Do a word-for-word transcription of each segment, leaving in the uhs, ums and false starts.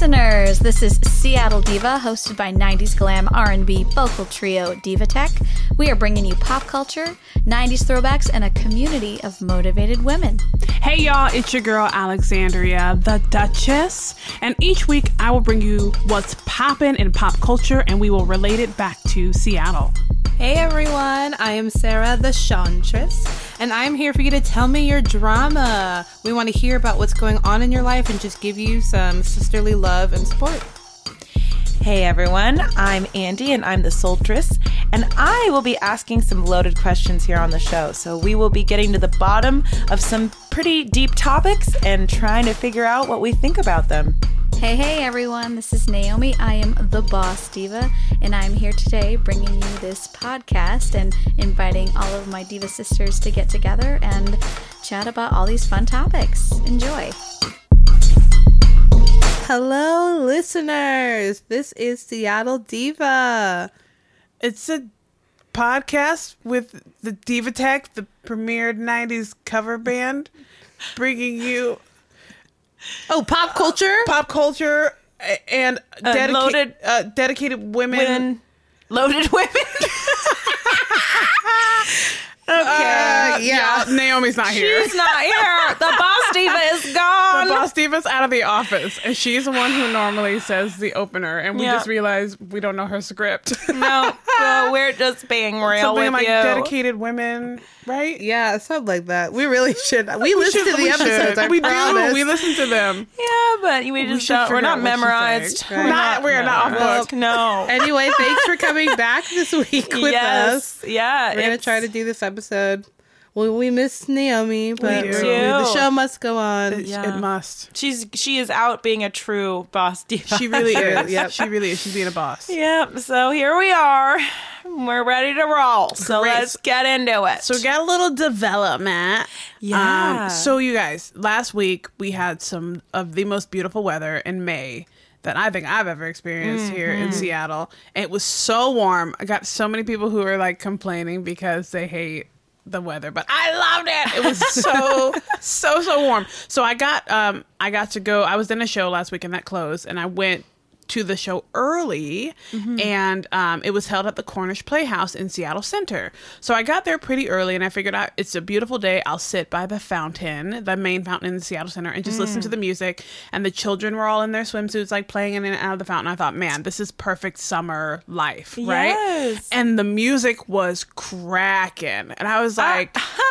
listeners. This is Seattle Diva, hosted by nineties glam R and B vocal trio Diva Tech. We are bringing you pop culture, nineties throwbacks, and a community of motivated women. Hey y'all, it's your girl Alexandria, the Duchess, and each week I will bring you what's poppin' in pop culture, and we will relate it back to Seattle. Hey everyone, I am Sarah the Chantress, and I'm here for you to tell me your drama. We want to hear about what's going on in your life and just give you some sisterly love and support. Hey everyone, I'm Andy and I'm the Sultress, and I will be asking some loaded questions here on the show. So we will be getting to the bottom of some pretty deep topics and trying to figure out what we think about them. Hey, hey, everyone. This is Naomi. I am the Boss Diva, and I'm here today bringing you this podcast and inviting all of my Diva sisters to get together and chat about all these fun topics. Enjoy. Hello, listeners. This is Seattle Diva. It's a podcast with the Diva Tech, the premier nineties cover band, bringing you... Oh, pop culture? Uh, pop culture and dedica- uh, loaded, uh, dedicated women. women. Loaded women? Okay. Uh, yeah, no. Naomi's not here. She's not here. The Boss Diva is gone. The Boss Diva's out of the office, and she's the one who normally says the opener, and we yep. just realized we don't know her script. No, so we're just being real Something with like you. Dedicated women, right? Yeah, something like that. We really should. We, we listen should, to the we episodes. I we promise. do. We listen to them. Yeah, but we just we don't, we're not memorized. Right? We're not, we're not off book. No. Anyway, thanks for coming back this week with yes, us. Yeah, we're gonna try to do this episode. Episode. Well, we miss Naomi, but we we, the show must go on. It, yeah. it must. She's she is out being a true boss diva. She really is. Yep, she really is. She's being a boss. Yep. So here we are. We're ready to roll. So Great. Let's get into it. So we got a little development. Yeah. Um, so you guys, last week we had some of the most beautiful weather in May that I think I've ever experienced mm-hmm. here in Seattle. And it was so warm. I got so many people who were like complaining because they hate the weather, but I loved it. It was so, so, so warm. So I got, um, I got to go, I was in a show last week and that closed, and I went to the show early mm-hmm. and um, it was held at the Cornish Playhouse in Seattle Center. So I got there pretty early and I figured out it's a beautiful day. I'll sit by the fountain, the main fountain in the Seattle Center, and just mm. listen to the music. And the children were all in their swimsuits, like playing in and out of the fountain. I thought, man, this is perfect summer life, right? Yes. And the music was cracking. And I was like, uh-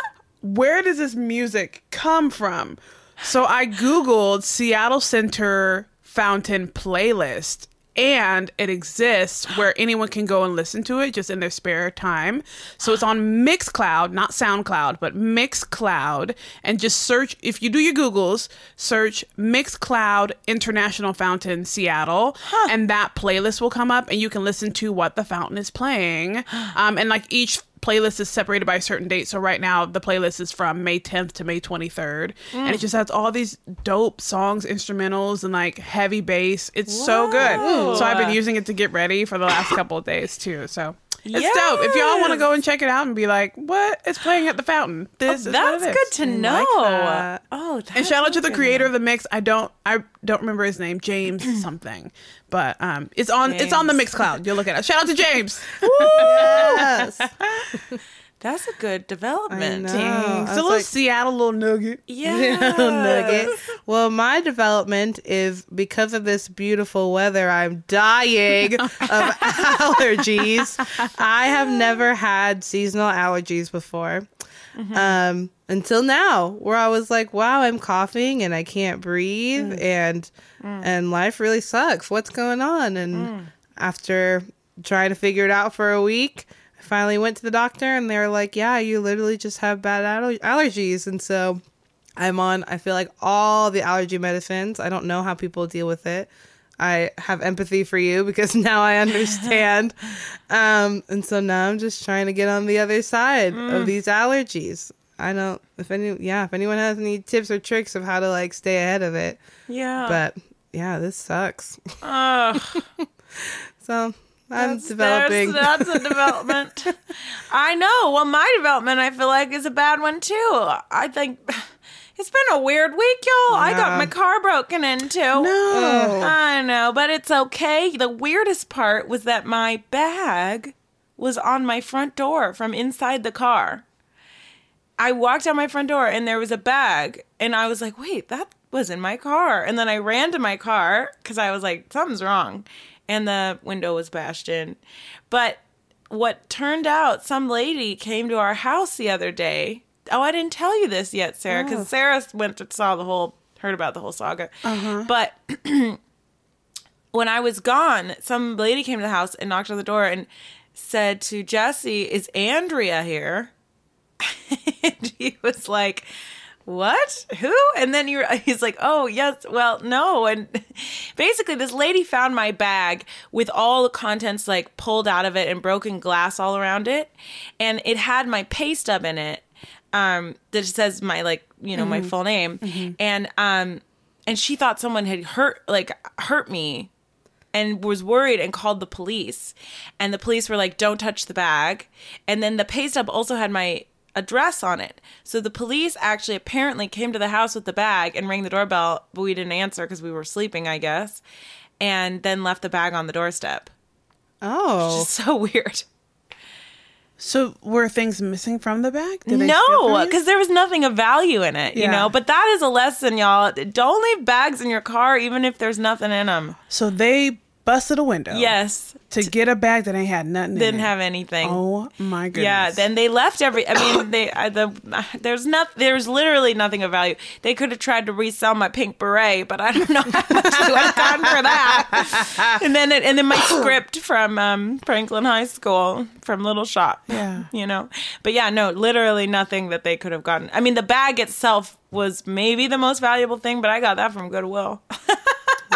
where does this music come from? So I Googled Seattle Center fountain playlist, and it exists where anyone can go and listen to it just in their spare time. So it's on Mixcloud, not SoundCloud, but Mixcloud, and just search, if you do your Googles, search Mixcloud International Fountain Seattle, huh. and that playlist will come up, and you can listen to what the fountain is playing. Um, and like each playlist is separated by a certain date. So right now the playlist is from May tenth to May twenty-third. Mm. And it just has all these dope songs, instrumentals, and like heavy bass. It's Whoa. so good. So I've been using it to get ready for the last couple of days too. So it's yes. dope. If y'all want to go and check it out and be like, what? It's playing at the fountain. This oh, is That's what it is. Good to know. Like that. Oh, and shout out to the creator of the mix. I don't I don't remember his name. James something. But um, it's on James. It's on the Mixcloud. You'll look at it. Shout out to James. Woo! Yes. That's a good development. It's a little like, Seattle little nugget. Yeah. Little nugget. Well, my development is because of this beautiful weather, I'm dying of allergies. I have never had seasonal allergies before. Mm-hmm. Um, until now, where I was like, wow, I'm coughing and I can't breathe mm. and mm. and life really sucks. What's going on? And mm. after trying to figure it out for a week, I finally went to the doctor and they were like, yeah, you literally just have bad aller- allergies. And so I'm on, I feel like, all the allergy medicines. I don't know how people deal with it. I have empathy for you because now I understand. um, and so now I'm just trying to get on the other side mm. of these allergies. I don't, if any, yeah, if anyone has any tips or tricks of how to like stay ahead of it. Yeah. But yeah, this sucks. Ugh. So. I'm that's, developing. That's a development. I know. Well, my development, I feel like, is a bad one, too. I think It's been a weird week, y'all. Yeah. I got my car broken into. No. I know, but it's okay. The weirdest part was that my bag was on my front door from inside the car. I walked out my front door and there was a bag, and I was like, wait, that was in my car. And then I ran to my car because I was like, something's wrong. And the window was bashed in. But what turned out, some lady came to our house the other day. Oh, I didn't tell you this yet, Sarah, because oh. Sarah went and saw the whole, heard about the whole saga. Uh-huh. But when I was gone, some lady came to the house and knocked on the door and said to Jesse, is Andrea here? And he was like, what? Who? And then you're, he's like, oh, yes, well, no. And basically this lady found my bag with all the contents like pulled out of it and broken glass all around it. And it had my pay stub in it um, that says my, like, you know, mm-hmm. my full name. Mm-hmm. And um, and she thought someone had hurt, like, hurt me and was worried and called the police. And the police were like, don't touch the bag. And then the pay stub also had my address on it. So the police actually apparently came to the house with the bag and rang the doorbell, but we didn't answer because we were sleeping, I guess, and then left the bag on the doorstep. Oh. Which is so weird. So were things missing from the bag? Did no, because there was nothing of value in it, yeah. you know, but that is a lesson, y'all. Don't leave bags in your car, even if there's nothing in them. So they busted a window. Yes. To get a bag that ain't had nothing in it. Didn't have anything. Oh, my goodness. Yeah, then they left every... I mean, they uh, the there's not, there's literally nothing of value. They could have tried to resell my pink beret, but I don't know how much I would have gotten for that. And then it, and then my script from um, Franklin High School, from Little Shop. Yeah. You know? But yeah, no, literally nothing that they could have gotten. I mean, the bag itself was maybe the most valuable thing, but I got that from Goodwill.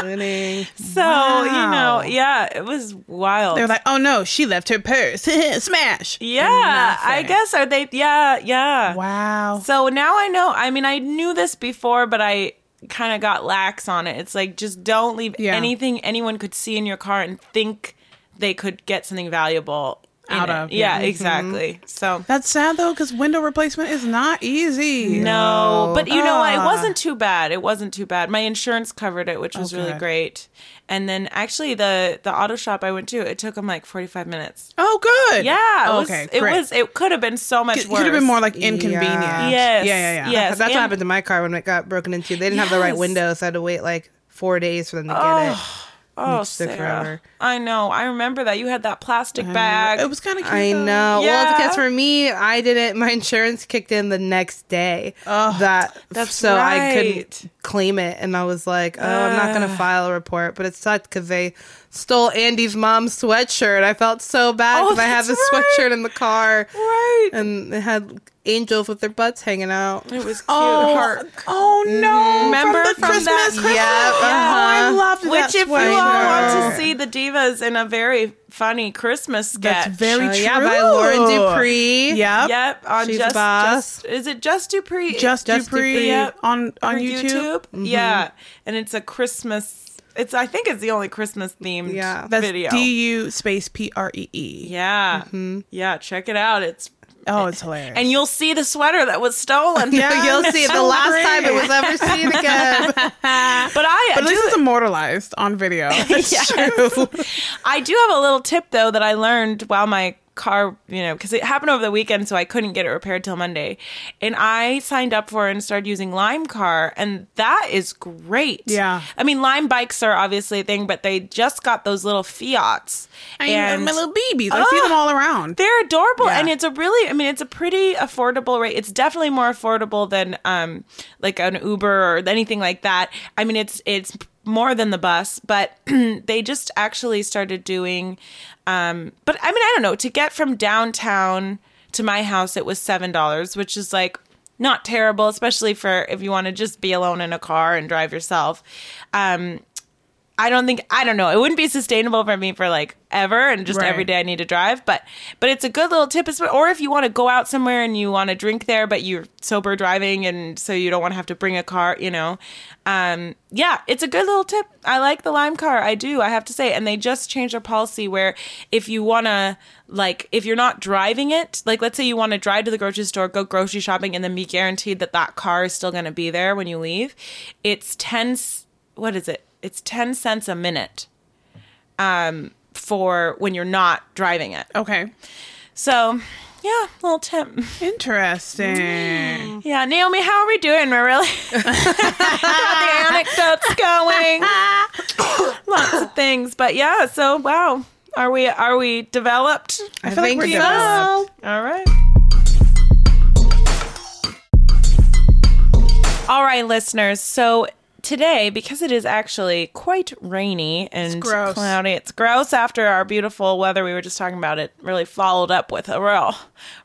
Winning. So, wow. you know, yeah, it was wild. They're like, oh no, she left her purse. Smash. Yeah, I guess. Are they? Yeah, yeah. Wow. So now I know. I mean, I knew this before, but I kind of got lax on it. It's like, just don't leave yeah. anything anyone could see in your car and think they could get something valuable out of. Yeah, yeah, exactly. Mm-hmm. So that's sad though, because window replacement is not easy. No, oh. but you know what? Ah. It wasn't too bad. It wasn't too bad. My insurance covered it, which was okay. really great. And then actually, the the auto shop I went to, it took them like forty-five minutes. Oh, good. Yeah. It was, okay. It great. was. It could have been so much. It worse. Could have been more like inconvenient. Yeah. Yes. Yeah. Yeah. yeah. Yes. That's and, what happened to my car when it got broken into. They didn't yes. have the right window, so I had to wait like four days for them to oh. get it. Oh, Sarah. I know. I remember that. You had that plastic bag. It was kind of cute. I though. know. Yeah. Well, because for me, I didn't. My insurance kicked in the next day. Oh, that, that's so right. I couldn't claim it. And I was like, oh, uh. I'm not going to file a report. But it sucked because they stole Andy's mom's sweatshirt. I felt so bad because oh, I had the right. sweatshirt in the car. Right. And it had angels with their butts hanging out. It was cute. Oh, heart. oh no. Mm-hmm. Remember from, the from Christmas, that? Christmas? Yeah. Uh-huh. Oh, I loved Which that Which if sweater. you all want to see the Divas in a very funny Christmas sketch. That's very uh, true. Yeah, by Lauren Dupree. Yep. Yep. On She's just, boss. Just, is it Just Dupree? Just, just Dupree. Dupree. Yep. On, on YouTube. YouTube? Mm-hmm. Yeah. And it's a Christmas It's. I think it's the only Christmas themed yeah. video. That's D U space P R E E. Yeah, mm-hmm. yeah. Check it out. It's oh, it's hilarious. And you'll see the sweater that was stolen. Yeah, you'll see it the last great. time it was ever seen again. but I. But this is immortalized on video. That's yes. true. I do have a little tip though that I learned while my car, you know, because it happened over the weekend, so I couldn't get it repaired till Monday. And I signed up for and started using Lime Car, and that is great. Yeah. I mean, Lime bikes are obviously a thing, but they just got those little Fiats. I and know, my little babies. Oh, I see them all around. They're adorable. Yeah. And it's a really, I mean, it's a pretty affordable rate. It's definitely more affordable than um like an Uber or anything like that. I mean, it's it's more than the bus, but they just actually started doing um but I mean, I don't know, to get from downtown to my house it was seven dollars, which is like not terrible, especially for if you want to just be alone in a car and drive yourself. um I don't think, I don't know. It wouldn't be sustainable for me for like ever. And just right. every day I need to drive. But, but it's a good little tip. Or if you want to go out somewhere and you want to drink there, but you're sober driving. And so you don't want to have to bring a car, you know? Um, yeah, it's a good little tip. I like the Lime Car. I do, I have to say. And they just changed their policy where if you want to, like, if you're not driving it, like, let's say you want to drive to the grocery store, go grocery shopping, and then be guaranteed that that car is still going to be there when you leave. It's ten, what is it? It's ten cents a minute um, for when you're not driving it. Okay. So, yeah, little tip. Interesting. Mm. Yeah, Naomi, how are we doing? We're really got the anecdotes going. Lots of things. But, yeah, so, wow. Are we are we developed? I, I feel think like we're developed. developed. All right. All right, listeners. So, today, because it is actually quite rainy and it's cloudy, it's gross after our beautiful weather. We were just talking about it really followed up with a real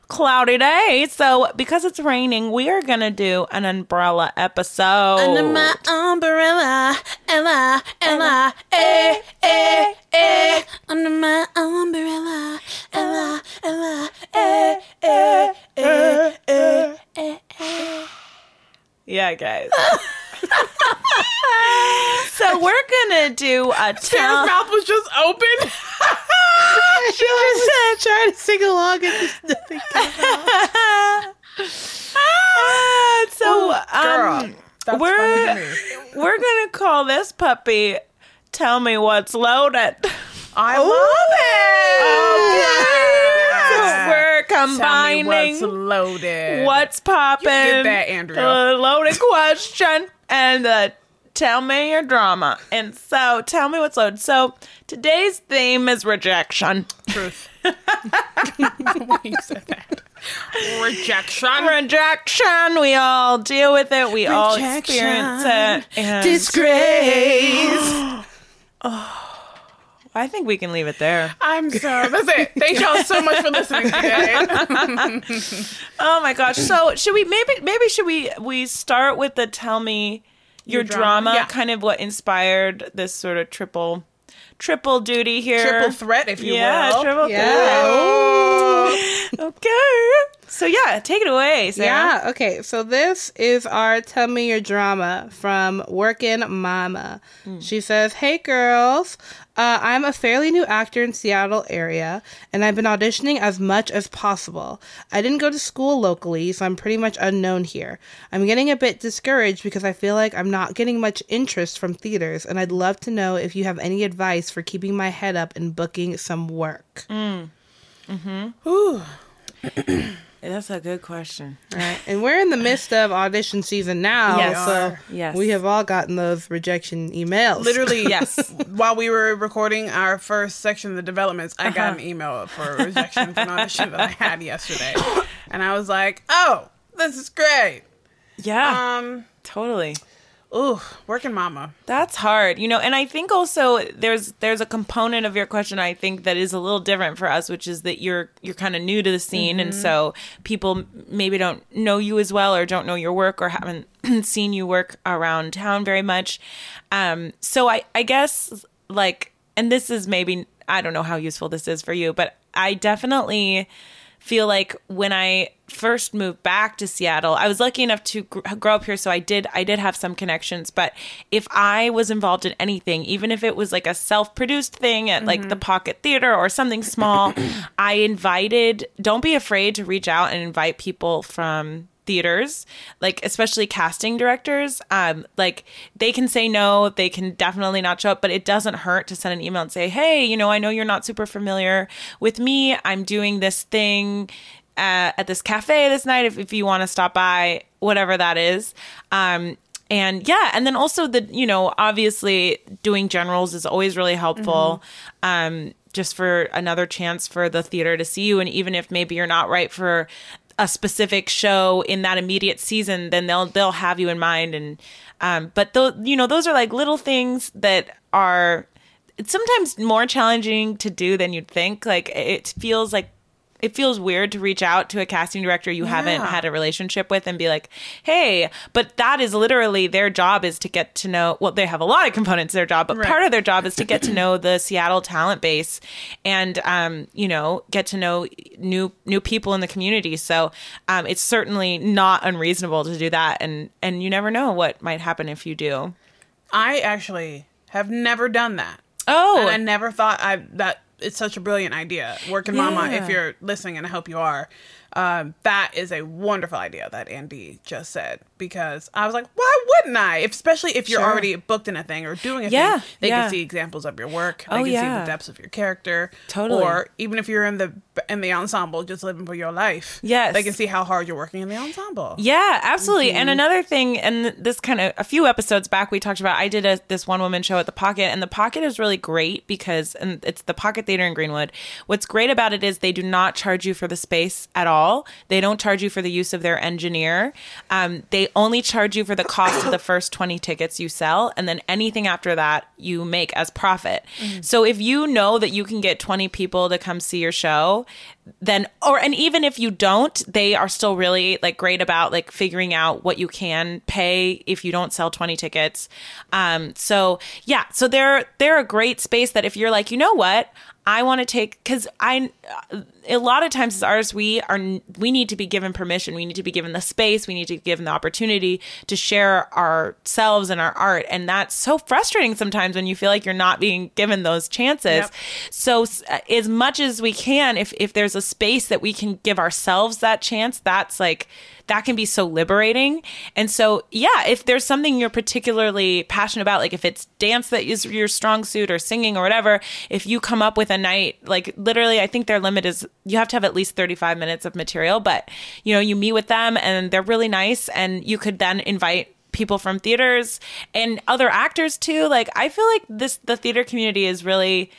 cloudy day. So because it's raining, we are going to do an umbrella episode. Under my umbrella, Ella, Ella, eh, eh, eh. Under my umbrella, Ella, Ella, eh, eh, eh, eh, eh, eh. Yeah, guys. So we're going to do a tell. Sarah's mouth was just open. She was just uh, trying to sing along and just nothing came out. Ah, so oh, um, girl, we're, we're going to call this puppy Tell Me What's Loaded. I Ooh. love it. Okay. So we're combining what's loaded, what's popping, get that, Andrew. The loaded question and the tell me your drama. And so, tell me what's loaded. So, today's theme is rejection. Truth. Why you said that? Rejection. Rejection. We all deal with it. We rejection. all experience it. And disgrace. Oh. I think we can leave it there. I'm so, that's it. Thank y'all so much for listening today. Oh my gosh. So should we, maybe, maybe should we, we start with the tell me your, your drama, drama yeah. kind of what inspired this sort of triple, triple duty here. Triple threat, if you yeah, will. Triple yeah, triple threat. Okay. So yeah, take it away, Sarah. Yeah, okay. So this is our Tell Me Your Drama from Workin' Mama. Mm. She says, hey girls, uh, I'm a fairly new actor in Seattle area, and I've been auditioning as much as possible. I didn't go to school locally, so I'm pretty much unknown here. I'm getting a bit discouraged because I feel like I'm not getting much interest from theaters, and I'd love to know if you have any advice for keeping my head up and booking some work. Mm. Mm-hmm. Ooh. That's a good question. Right. And we're in the midst of audition season now. Yes. So yes. we have all gotten those rejection emails. Literally, yes. While we were recording our first section of the developments, I uh-huh. got an email for a rejection for an audition that I had yesterday. And I was like, oh, this is great. Yeah. Um, totally. Ooh, Workin' Mama. That's hard. You know, and I think also there's there's a component of your question I think that is a little different for us, which is that you're you're kind of new to the scene mm-hmm. and so people maybe don't know you as well or don't know your work or haven't seen you work around town very much. Um, so I, I guess like, and this is maybe, I don't know how useful this is for you, but I definitely feel like when I first moved back to Seattle, I was lucky enough to gr- grow up here, so I did I did have some connections. But if I was involved in anything, even if it was like a self-produced thing at mm-hmm. like the Pocket Theater or something small, I invited, don't be afraid to reach out and invite people from theaters, like especially casting directors. Um, like they can say no, they can definitely not show up, but it doesn't hurt to send an email and say, hey, you know, I know you're not super familiar with me. I'm doing this thing Uh, at this cafe this night, if, if you want to stop by, whatever that is. Um, and yeah, and then also the, you know, obviously doing generals is always really helpful. Mm-hmm. Um, just for another chance for the theater to see you. And even if maybe you're not right for a specific show in that immediate season, then they'll, they'll have you in mind. And, um, but th- you know, those are like little things that are sometimes more challenging to do than you'd think. Like it feels like, it feels weird to reach out to a casting director you yeah. haven't had a relationship with and be like, hey, but that is literally their job, is to get to know, well, they have a lot of components to their job, but right. part of their job is to get to know the Seattle talent base and, um, you know, get to know new, new people in the community. So um, it's certainly not unreasonable to do that. And, and you never know what might happen if you do. I actually have never done that. Oh, and I never thought I that. It's such a brilliant idea. Working yeah. Mama, if you're listening, and I hope you are, um, that is a wonderful idea that Andy just said. Because I was like, why wouldn't I? If, especially if you're sure. already booked in a thing or doing a yeah. thing, they yeah. can see examples of your work. They oh, can yeah. see the depths of your character. Totally. Or even if you're in the in the ensemble, just living for your life. Yes. They can see how hard you're working in the ensemble. Yeah, absolutely. Mm-hmm. And another thing, and this kind of a few episodes back, we talked about, I did a, this one woman show at the Pocket, and the Pocket is really great because, and it's the Pocket Theater in Greenwood. What's great about it is they do not charge you for the space at all. They don't charge you for the use of their engineer. Um, they only charge you for the cost of the first twenty tickets you sell, and then anything after that you make as profit. Mm-hmm. So if you know that you can get twenty people to come see your show, then, or, and even if you don't, they are still really like great about like figuring out what you can pay if you don't sell twenty tickets. Um, so yeah, so they're, they're a great space that if you're like, you know what, I want to take, because I, a lot of times as artists, we are, we need to be given permission. We need to be given the space. We need to be given the opportunity to share ourselves and our art. And that's so frustrating sometimes when you feel like you're not being given those chances. Yep. So as much as we can, if, if there's a space that we can give ourselves that chance, that's like, that can be so liberating. And so, yeah, if there's something you're particularly passionate about, like if it's dance that is your strong suit or singing or whatever, if you come up with a night, like literally, I think their limit is you have to have at least thirty-five minutes of material, but you know, you meet with them and they're really nice, and you could then invite people from theaters and other actors too. Like, I feel like this, the theater community is really,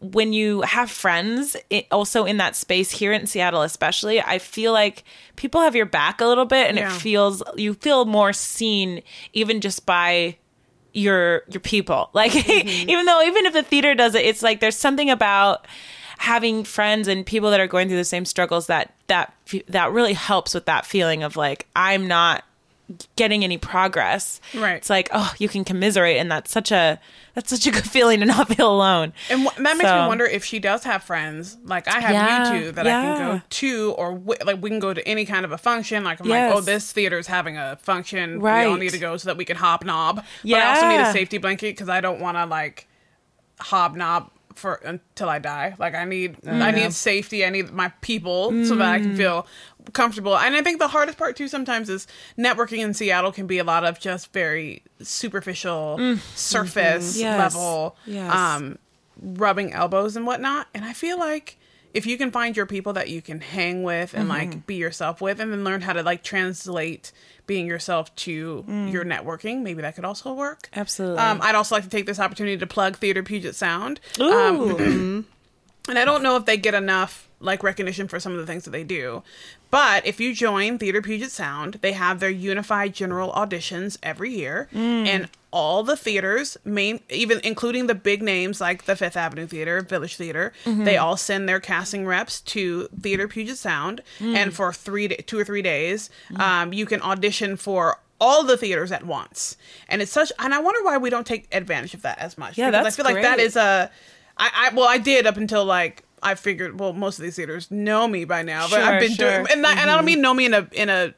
when you have friends it, also in that space here in Seattle, especially, I feel like people have your back a little bit, and yeah. it feels, you feel more seen even just by your, your people. Like, mm-hmm. even though, even if the theater does it, it's like, there's something about having friends and people that are going through the same struggles that, that, that really helps with that feeling of like, I'm not getting any progress. Right. It's like, oh, you can commiserate, and that's such a that's such a good feeling to not feel alone. And wh- that makes so. me wonder if she does have friends. Like, I have yeah. you two that yeah. I can go to, or w- like we can go to any kind of a function. Like, I'm yes. like, oh, this theater is having a function. Right. We all need to go so that we can hobnob. Yeah. But I also need a safety blanket because I don't want to like hobnob for until I die. Like, I need mm. I need safety. I need my people mm. so that I can feel comfortable. And I think the hardest part too sometimes is networking in Seattle can be a lot of just very superficial mm. surface mm-hmm. yes. level yes. um rubbing elbows and whatnot. And I feel like if you can find your people that you can hang with and mm-hmm. like be yourself with, and then learn how to like translate being yourself to mm. your networking, maybe that could also work. Absolutely. Um, I'd also like to take this opportunity to plug Theater Puget Sound. Ooh. Um, and I don't know if they get enough like recognition for some of the things that they do. But if you join Theater Puget Sound, they have their unified general auditions every year. Mm. And all the theaters, main, even including the big names like the Fifth Avenue Theater, Village Theater, mm-hmm. they all send their casting reps to Theater Puget Sound. Mm. And for three, two or three days, mm. um, you can audition for all the theaters at once. And it's such, and I wonder why we don't take advantage of that as much. Yeah, because that's I feel great. Like that is a, I, I, well, I did up until like, I figured, well, most of these theaters know me by now, but sure, I've been sure. doing, and, mm-hmm. I, and I don't mean know me in a in a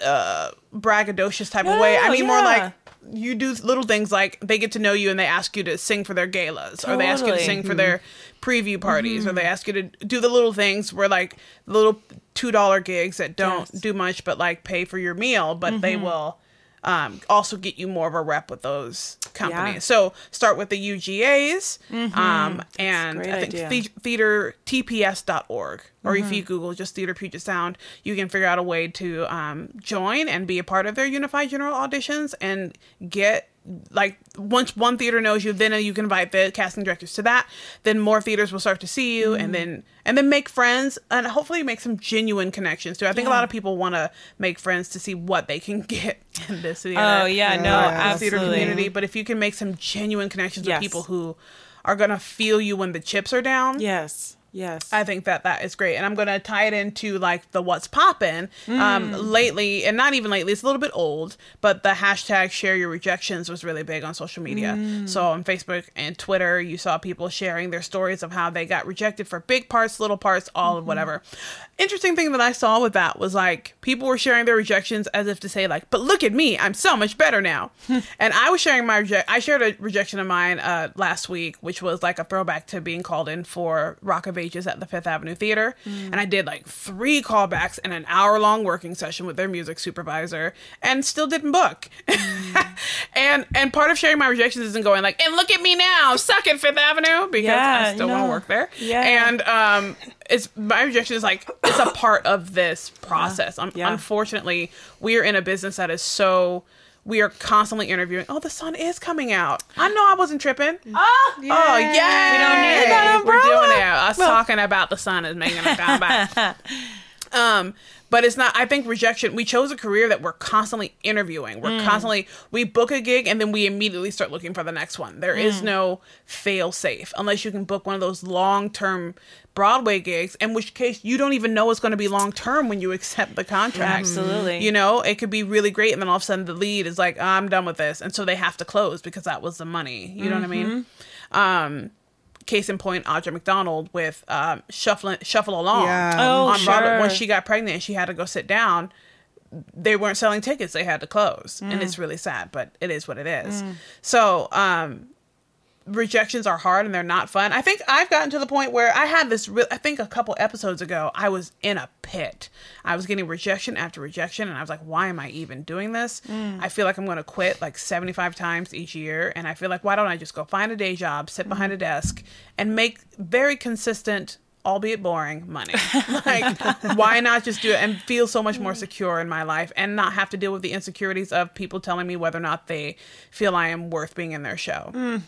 uh, braggadocious type no, of way. I mean yeah. more like you do little things like they get to know you and they ask you to sing for their galas, totally. Or they ask you to sing mm-hmm. for their preview parties, mm-hmm. or they ask you to do the little things where like the little two dollar gigs that don't yes. do much but like pay for your meal, but mm-hmm. they will um, also get you more of a rep with those companies. Yeah. So start with the U G As, mm-hmm. um, and I think the- theater T P S dot org, mm-hmm. or if you Google just Theater Puget Sound, you can figure out a way to um, join and be a part of their unified general auditions and get like once one theater knows you, then you can invite the casting directors to that. Then more theaters will start to see you, mm-hmm. and then and then make friends, and hopefully make some genuine connections too. I think yeah. a lot of people want to make friends to see what they can get in this theater. Oh yeah, no, uh, absolutely. Theater community. But if you can make some genuine connections yes. with people who are gonna feel you when the chips are down, yes, Yes. I think that that is great. And I'm going to tie it into like the what's poppin' mm. um, lately, and not even lately, it's a little bit old, but the hashtag share your rejections was really big on social media. Mm. So on Facebook and Twitter, you saw people sharing their stories of how they got rejected for big parts, little parts, all mm-hmm. of whatever. Interesting thing that I saw with that was like people were sharing their rejections as if to say like, but look at me, I'm so much better now. And I was sharing my reje- I shared a rejection of mine uh, last week, which was like a throwback to being called in for Rock of Ages at the Fifth Avenue Theater. Mm. And I did like three callbacks and an hour long working session with their music supervisor and still didn't book. Mm. and and part of sharing my rejections isn't going like, and look at me now, suck at Fifth Avenue, because yeah, I still no. want to work there. Yeah. And um, it's my rejection is like, it's a part of this process. Yeah. Um, yeah. Unfortunately, we are in a business that is so... We are constantly interviewing. Oh, the sun is coming out. I know I wasn't tripping. Oh, yay. Oh, yay. We don't need it. We're doing it. Us well, talking about the sun is making us come by. Um, but it's not, I think rejection, we chose a career that we're constantly interviewing. We're mm. constantly, we book a gig and then we immediately start looking for the next one. There mm. is no fail safe unless you can book one of those long-term Broadway gigs, in which case you don't even know it's going to be long term when you accept the contract. Absolutely. You know, it could be really great and then all of a sudden the lead is like, oh, I'm done with this, and so they have to close because that was the money. You mm-hmm. know what I mean? Um case in point, Audra McDonald with um Shuffle Shuffle Along yeah. oh, on sure. Robert, when she got pregnant and she had to go sit down, they weren't selling tickets, they had to close. Mm. And it's really sad, but it is what it is. Mm. So um rejections are hard and they're not fun. I think I've gotten to the point where I had this re- I think a couple episodes ago I was in a pit. I was getting rejection after rejection and I was like, why am I even doing this? Mm. I feel like I'm going to quit like seventy-five times each year, and I feel like, why don't I just go find a day job, sit mm. behind a desk and make very consistent, albeit boring, money. Like, why not just do it and feel so much more secure in my life and not have to deal with the insecurities of people telling me whether or not they feel I am worth being in their show. Mm.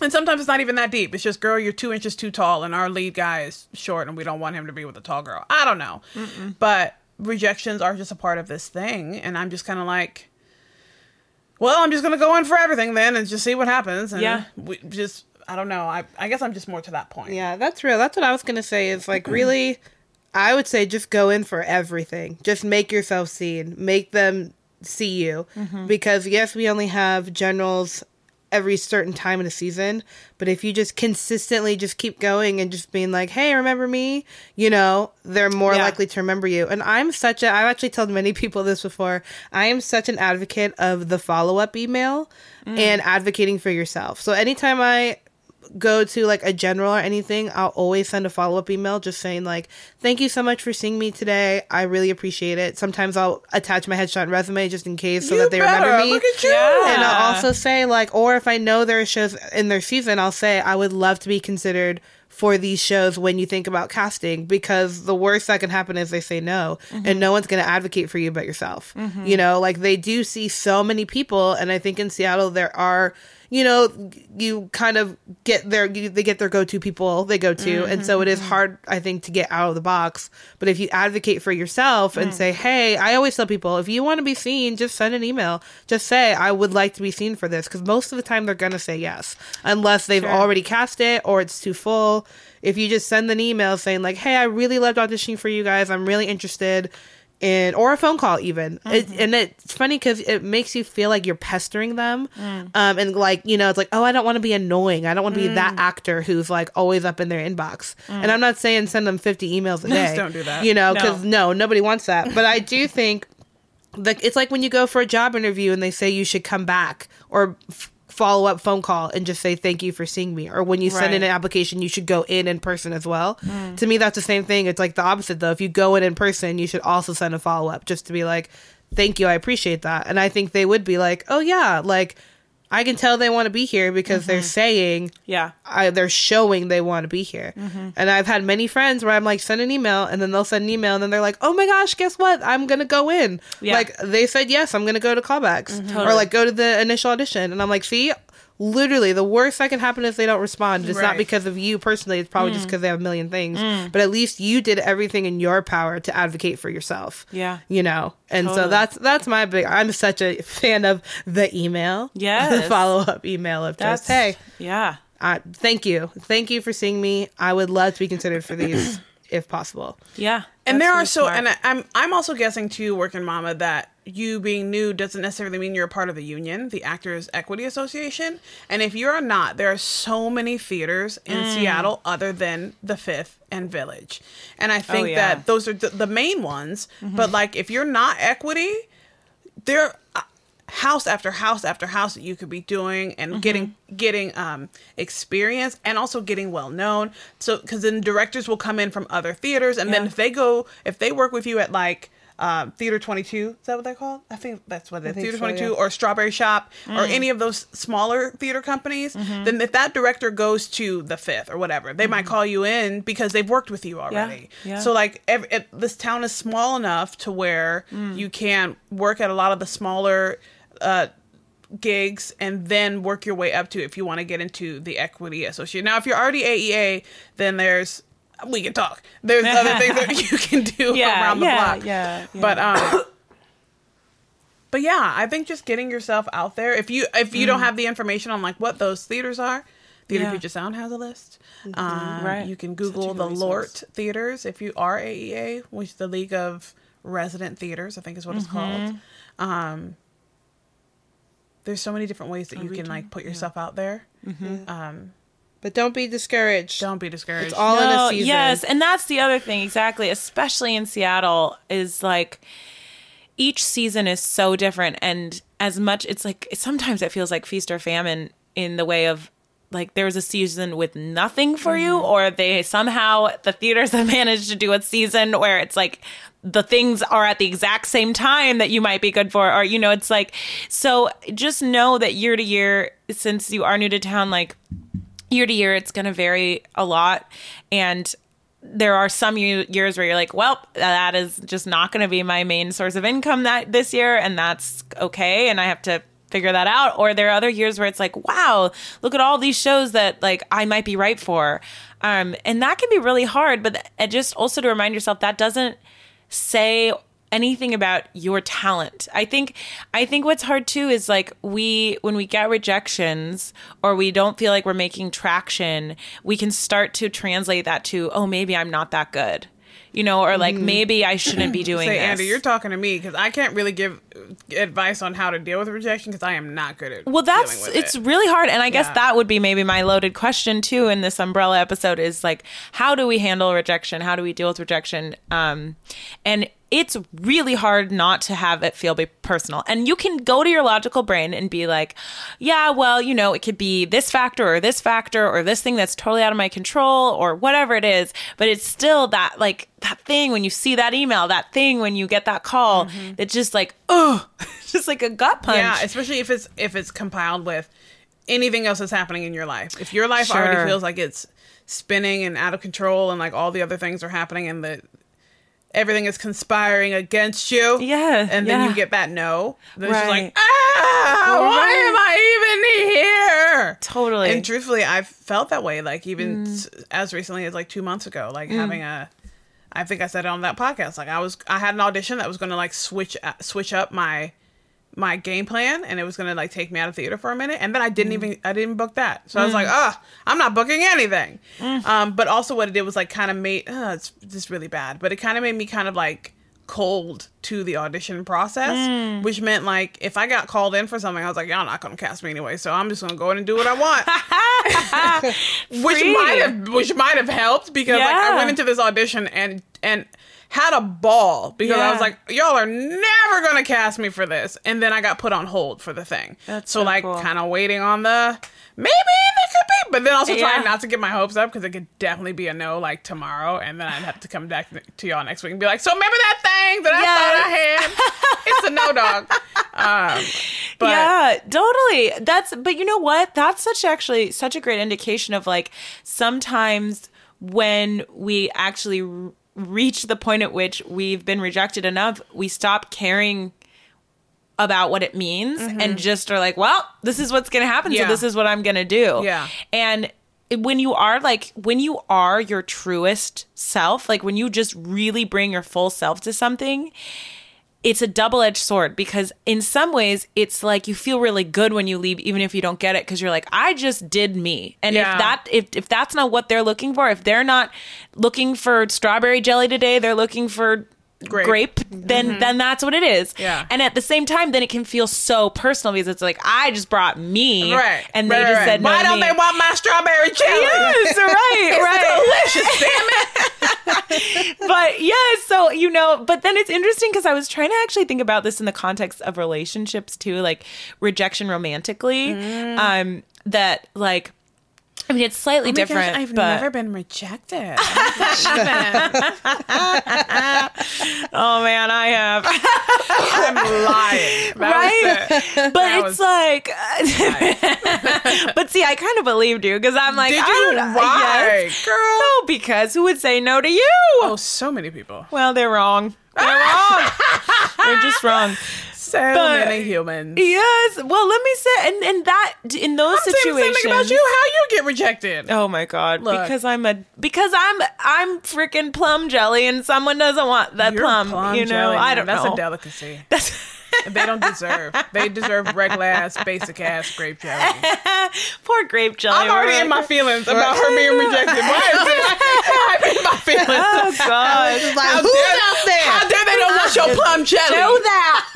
And sometimes it's not even that deep. It's just, girl, you're two inches too tall and our lead guy is short and we don't want him to be with a tall girl. I don't know. Mm-mm. But rejections are just a part of this thing. And I'm just kind of like, well, I'm just going to go in for everything then and just see what happens. And yeah. we just, I don't know. I, I guess I'm just more to that point. Yeah, that's real. That's what I was going to say is like, really, I would say just go in for everything. Just make yourself seen. Make them see you. Mm-hmm. Because yes, we only have generals every certain time of the season, but if you just consistently just keep going and just being like, hey, remember me, you know, they're more yeah. likely to remember you. And I'm such a, I've actually told many people this before, I am such an advocate of the follow-up email mm. and advocating for yourself. So anytime I go to like a general or anything, I'll always send a follow-up email just saying like, thank you so much for seeing me today, I really appreciate it. Sometimes I'll attach my headshot and resume just in case so you that they better. remember me. Look at you. Yeah. And I'll also say like, or if I know there are shows in their season, I'll say I would love to be considered for these shows when you think about casting, because the worst that can happen is they say no mm-hmm. and no one's going to advocate for you but yourself. Mm-hmm. You know, like they do see so many people, and I think in Seattle there are, you know, you kind of get their, you, they get their go-to people they go to. Mm-hmm. And so it is hard, I think, to get out of the box. But if you advocate for yourself and mm. say, hey, I always tell people, if you want to be seen, just send an email. Just say, I would like to be seen for this. Because most of the time they're going to say yes. Unless they've sure. already cast it or it's too full. If you just send an email saying like, hey, I really loved auditioning for you guys, I'm really interested. And, or a phone call even. Mm-hmm. It, and it's funny because it makes you feel like you're pestering them. Mm. Um, and like, you know, it's like, oh, I don't want to be annoying. I don't want to mm. be that actor who's like always up in their inbox. Mm. And I'm not saying send them fifty emails a day. Just don't do that. You know, because no. no, nobody wants that. But I do think that it's like when you go for a job interview and they say you should come back or f- follow up phone call and just say, thank you for seeing me. Or when you right. send in an application, you should go in in person as well. Mm. To me, that's the same thing. It's like the opposite though. If you go in in person, you should also send a follow up just to be like, thank you, I appreciate that. And I think they would be like, oh yeah, like I can tell they want to be here because mm-hmm. they're saying, yeah, I, they're showing they want to be here. Mm-hmm. And I've had many friends where I'm like, send an email, and then they'll send an email, and then they're like, oh my gosh, guess what? I'm going to go in. Yeah. Like, they said yes, I'm going to go to callbacks mm-hmm. totally. Or like go to the initial audition. And I'm like, see, literally the worst that can happen is they don't respond. It's right. not because of you personally. It's probably mm. just because they have a million things. Mm. But at least you did everything in your power to advocate for yourself. Yeah. You know? And totally. so that's that's my big... I'm such a fan of the email. Yeah. The follow-up email of that's, just, hey... Yeah. I, thank you. Thank you for seeing me. I would love to be considered for these if possible. Yeah. And there really are so, smart. and I, I'm I'm also guessing too, Working Mama, that you being new doesn't necessarily mean you're a part of the union, the Actors' Equity Association. And if you're not, there are so many theaters in mm. Seattle other than the Fifth and Village. And I think oh, yeah. that those are th- the main ones. Mm-hmm. But like, if you're not equity, there are house after house after house that you could be doing and mm-hmm. getting getting um experience and also getting well known, so because then directors will come in from other theaters and yeah. then if they go if they work with you at like um Theater twenty-two, is that what they're called? I think that's what they Theater so, twenty-two yeah. or Strawberry Shop mm. or any of those smaller theater companies, mm-hmm. then if that director goes to the Fifth or whatever, they mm-hmm. might call you in because they've worked with you already. Yeah. Yeah. So like every, it, this town is small enough to where mm. you can work at a lot of the smaller uh gigs and then work your way up to if you want to get into the Equity Association. Now if you're already A E A, then there's we can talk there's other things that you can do yeah, around the yeah, block yeah, yeah. but um but yeah I think just getting yourself out there, if you if you mm. don't have the information on like what those theaters are. Theater yeah. Puget Sound has a list. Mm-hmm. um, right. You can Google the L O R T theaters if you are A E A, which is the League of Resident Theaters, I think is what it's mm-hmm. called. um There's so many different ways that you can like put yourself yeah. out there. Mm-hmm. Um, but don't be discouraged. Don't be discouraged. It's all no, in a season. Yes, and that's the other thing, exactly, especially in Seattle, is like each season is so different. And as much, it's like sometimes it feels like feast or famine in the way of like there was a season with nothing for mm-hmm. you, or they somehow the theaters have managed to do a season where it's like the things are at the exact same time that you might be good for, or, you know, it's like, so just know that year to year, since you are new to town, like year to year, it's going to vary a lot. And there are some years where you're like, well, that is just not going to be my main source of income that this year. And that's okay. And I have to figure that out. Or there are other years where it's like, wow, look at all these shows that like I might be right for. Um, and that can be really hard, but just also to remind yourself that doesn't say anything about your talent. I think I think what's hard too is like we when we get rejections or we don't feel like we're making traction, we can start to translate that to, oh, maybe I'm not that good. You know, or like, mm-hmm. maybe I shouldn't be doing Say, this. Say, Andrew, you're talking to me because I can't really give advice on how to deal with rejection because I am not good at well, that's, dealing with it's it. really hard. And I guess yeah. that would be maybe my loaded question, too, in this umbrella episode is like, how do we handle rejection? How do we deal with rejection? Um, and it's really hard not to have it feel be personal. And you can go to your logical brain and be like, yeah, well, you know, it could be this factor or this factor or this thing that's totally out of my control or whatever it is. But it's still that, like, that thing when you see that email, that thing when you get that call, mm-hmm. it's just like, oh, just like a gut punch. Yeah, especially if it's if it's compiled with anything else that's happening in your life. If your life sure. already feels like it's spinning and out of control and, like, all the other things are happening and the... everything is conspiring against you. Yeah. And then yeah. you get that no. Then right. it's just like, ah, right. why am I even here? Totally. And truthfully, I've felt that way. Like even mm. as recently as like two months ago, like mm. having a, I think I said it on that podcast. Like I was, I had an audition that was going to like switch, uh, switch up my, my game plan. And it was going to like take me out of theater for a minute. And then I didn't mm. even, I didn't book that. So mm. I was like, ah, oh, I'm not booking anything. Mm. Um, but also what it did was like kind of made, oh, it's just really bad. But it kind of made me kind of like cold to the audition process, mm. which meant like if I got called in for something, I was like, y'all not gonna cast me anyway, so I'm just gonna go in and do what I want. which might have which might have helped because yeah. like I went into this audition and and had a ball because yeah. I was like, y'all are never gonna cast me for this, and then I got put on hold for the thing. That's so, so like cool. kind of waiting on the maybe there could be, but then also yeah. trying not to get my hopes up because it could definitely be a no like tomorrow, and then I'd have to come back to y'all next week and be like, so remember that thing that yes. I thought I had? It's a no, dog. Um, but yeah, totally. That's but you know what? That's such actually such a great indication of like sometimes when we actually r- reach the point at which we've been rejected enough, we stop caring about what it means mm-hmm. and just are like, well, this is what's going to happen. Yeah. So this is what I'm going to do. Yeah. And when you are like, when you are your truest self, like when you just really bring your full self to something, it's a double-edged sword, because in some ways it's like you feel really good when you leave, even if you don't get it, because you're like, I just did me. And yeah. if that if, if that's not what they're looking for, if they're not looking for strawberry jelly today, they're looking for grape, grape then mm-hmm. then that's what it is. Yeah. And at the same time, then it can feel so personal, because it's like, I just brought me, right. and right, they just right. said, why no don't me. They want my strawberry jelly? Yes, right, right. Delicious, damn it. But yes, yeah, so you know, but then it's interesting because I was trying to actually think about this in the context of relationships too, like rejection romantically. Mm. Um, that like. I mean, it's slightly oh different. Gosh, I've but... never been rejected. Oh man, I have. I'm lying, that right? But that it's like, but see, I kind of believed you because I'm like, did I you? Don't, why, yes, girl? No, because who would say no to you? Oh, so many people. Well, they're wrong. They're wrong. They're just wrong. So but, many humans. Yes. Well, let me say, and, and that in those I'm situations, saying something about you, how you get rejected. Oh my God! Look, because I'm a because I'm I'm freaking plum jelly, and someone doesn't want that plum. plum. You know, jelly, I don't that's know. That's a delicacy. That's. They don't deserve. They deserve regular ass, basic ass grape jelly. Poor grape jelly. I'm already right? in my feelings about her being rejected. Why is it? I'm in my feelings. Oh gosh! Like, how who's dare, out there? How dare they don't want your plum jelly? Know that.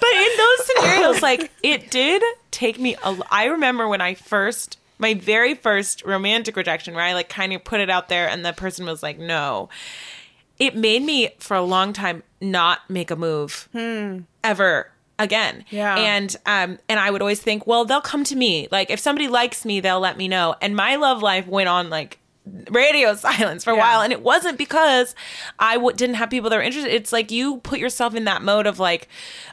But in those scenarios, like it did take me. A, I remember when I first. My very first romantic rejection, where I like kind of put it out there, and the person was like, "No." It made me for a long time not make a move hmm. ever again. Yeah. And um, and I would always think, well, they'll come to me. Like if somebody likes me, they'll let me know. And my love life went on like radio silence for a yeah. while. And it wasn't because I w- didn't have people that were interested. It's like you put yourself in that mode of like,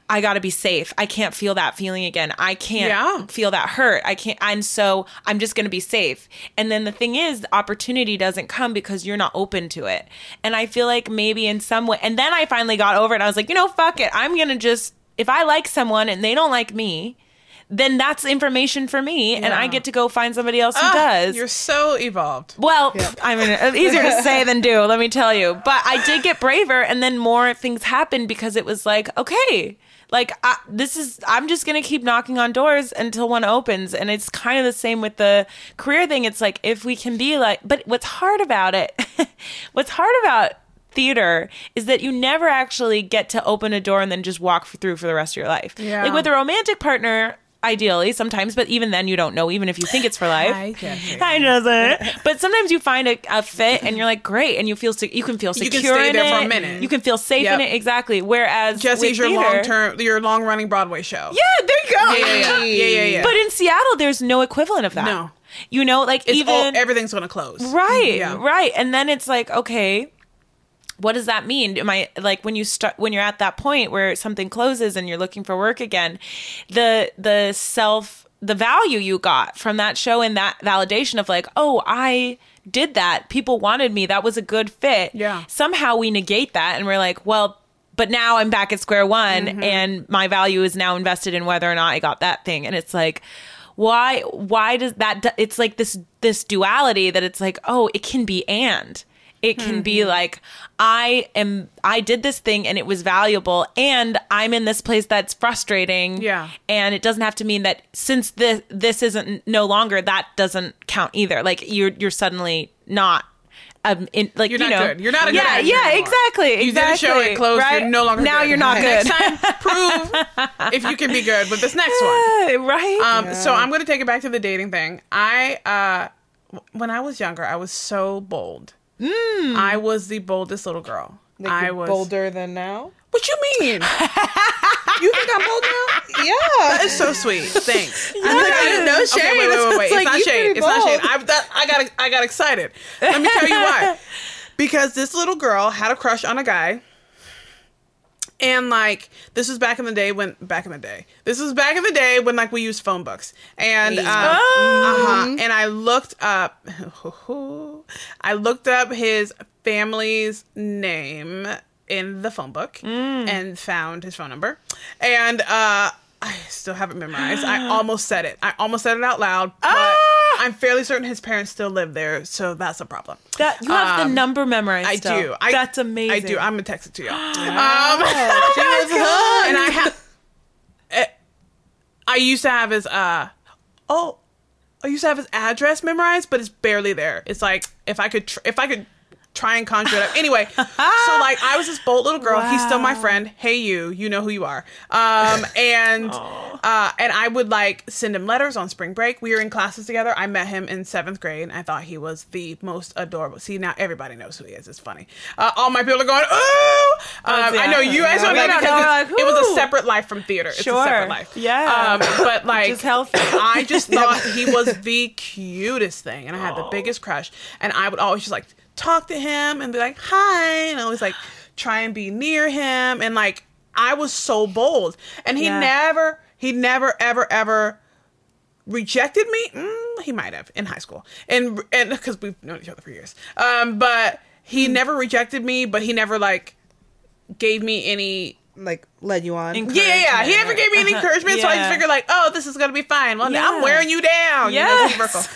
I got to be safe. I can't feel that feeling again. I can't yeah. feel that hurt. I can't. And so I'm just going to be safe. And then the thing is, the opportunity doesn't come because you're not open to it. And I feel like maybe in some way. And then I finally got over it. I was like, you know, fuck it. I'm going to just, if I like someone and they don't like me, then that's information for me, yeah. and I get to go find somebody else who oh, does. You're so evolved. Well, yeah. I mean, it's easier to say than do, let me tell you. But I did get braver, and then more things happened because it was like, okay, like I, this is, I'm just going to keep knocking on doors until one opens. And it's kind of the same with the career thing. It's like, if we can be like, but what's hard about it, what's hard about theater is that you never actually get to open a door and then just walk through for the rest of your life. Yeah. Like with a romantic partner, ideally, sometimes, but even then you don't know, even if you think it's for life. Hi, Jeffrey. Hi, Joseph. But sometimes you find a, a fit and you're like, great, and you feel you can feel secure in it. You can stay there it. For a minute. You can feel safe yep. in it, exactly. Whereas Jesse's your long term, your long running Broadway show. Yeah, there you go. Yeah, yeah, yeah. yeah, yeah, yeah. But in Seattle, there's no equivalent of that. No, you know, like it's even all, everything's going to close. Right, yeah. right, and then it's like, okay. What does that mean? Am I like when you start when you're at that point where something closes and you're looking for work again, the the self the value you got from that show and that validation of like, oh, I did that. People wanted me. That was a good fit. Yeah. Somehow we negate that and we're like, well, but now I'm back at square one mm-hmm. and my value is now invested in whether or not I got that thing. And it's like, why why does that it's like this this duality that it's like, oh, it can be and. It can mm-hmm. be like, I am, I did this thing and it was valuable and I'm in this place that's frustrating. Yeah. And it doesn't have to mean that since this, this isn't no longer, that doesn't count either. Like you're, you're suddenly not, um, in, like, you're you not know, good. You're not a yeah, good actor Yeah, anymore. exactly. You exactly, did a show, it closed, right? You're no longer now good. Now you're not good. Next time, prove if you can be good with this next yeah, one. Right. Um, yeah. So I'm going to take it back to the dating thing. I, uh, when I was younger, I was so bold. Mm. I was the boldest little girl. Like I was bolder than now. What you mean? You think I'm bold now? Yeah, that is so sweet. Thanks. Yeah. Like, no shade. Okay, wait, wait, wait, wait. It's, it's like not shade. It's bold. not shade. I, that, I got, I got excited. Let me tell you why. Because this little girl had a crush on a guy, and like this was back in the day when back in the day. This was back in the day when like we used phone books, and um, oh. uh-huh, and I looked up. I looked up his family's name in the phone book mm. and found his phone number. And uh, I still haven't memorized. I almost said it. I almost said it out loud. But ah! I'm fairly certain his parents still live there, so that's a problem. That you have um, the number memorized. I though. do. I, that's amazing. I do. I'm gonna text it to y'all. um, oh and I have. I used to have his uh oh, I used to have his address memorized, but it's barely there. It's like if I could tr- if I could. try and conjure it up. Anyway, so like I was this bold little girl. Wow. He's still my friend. Hey, you, you know who you are. Um, and uh, and I would like send him letters on spring break. We were in classes together. I met him in seventh grade. And I thought he was the most adorable. See, now everybody knows who he is. It's funny. Uh, all my people are going, ooh! Um, I know you guys don't know that. It was a separate life from theater. It's sure. a separate life. Yeah. Um, but like, just healthy. I just thought he was the cutest thing. And I had oh. the biggest crush. And I would always just like, talk to him and be like, hi, and I was like, try and be near him, and like I was so bold, and he yeah. never he never ever ever rejected me. Mm, he might have in high school, and and because we've known each other for years, um but he mm. never rejected me, but he never like gave me any like led you on. Yeah, yeah. He never gave me any encouragement, yeah. so I just figured like, oh, this is gonna be fine. Well, yeah. now I'm wearing you down. Yes. You know, this is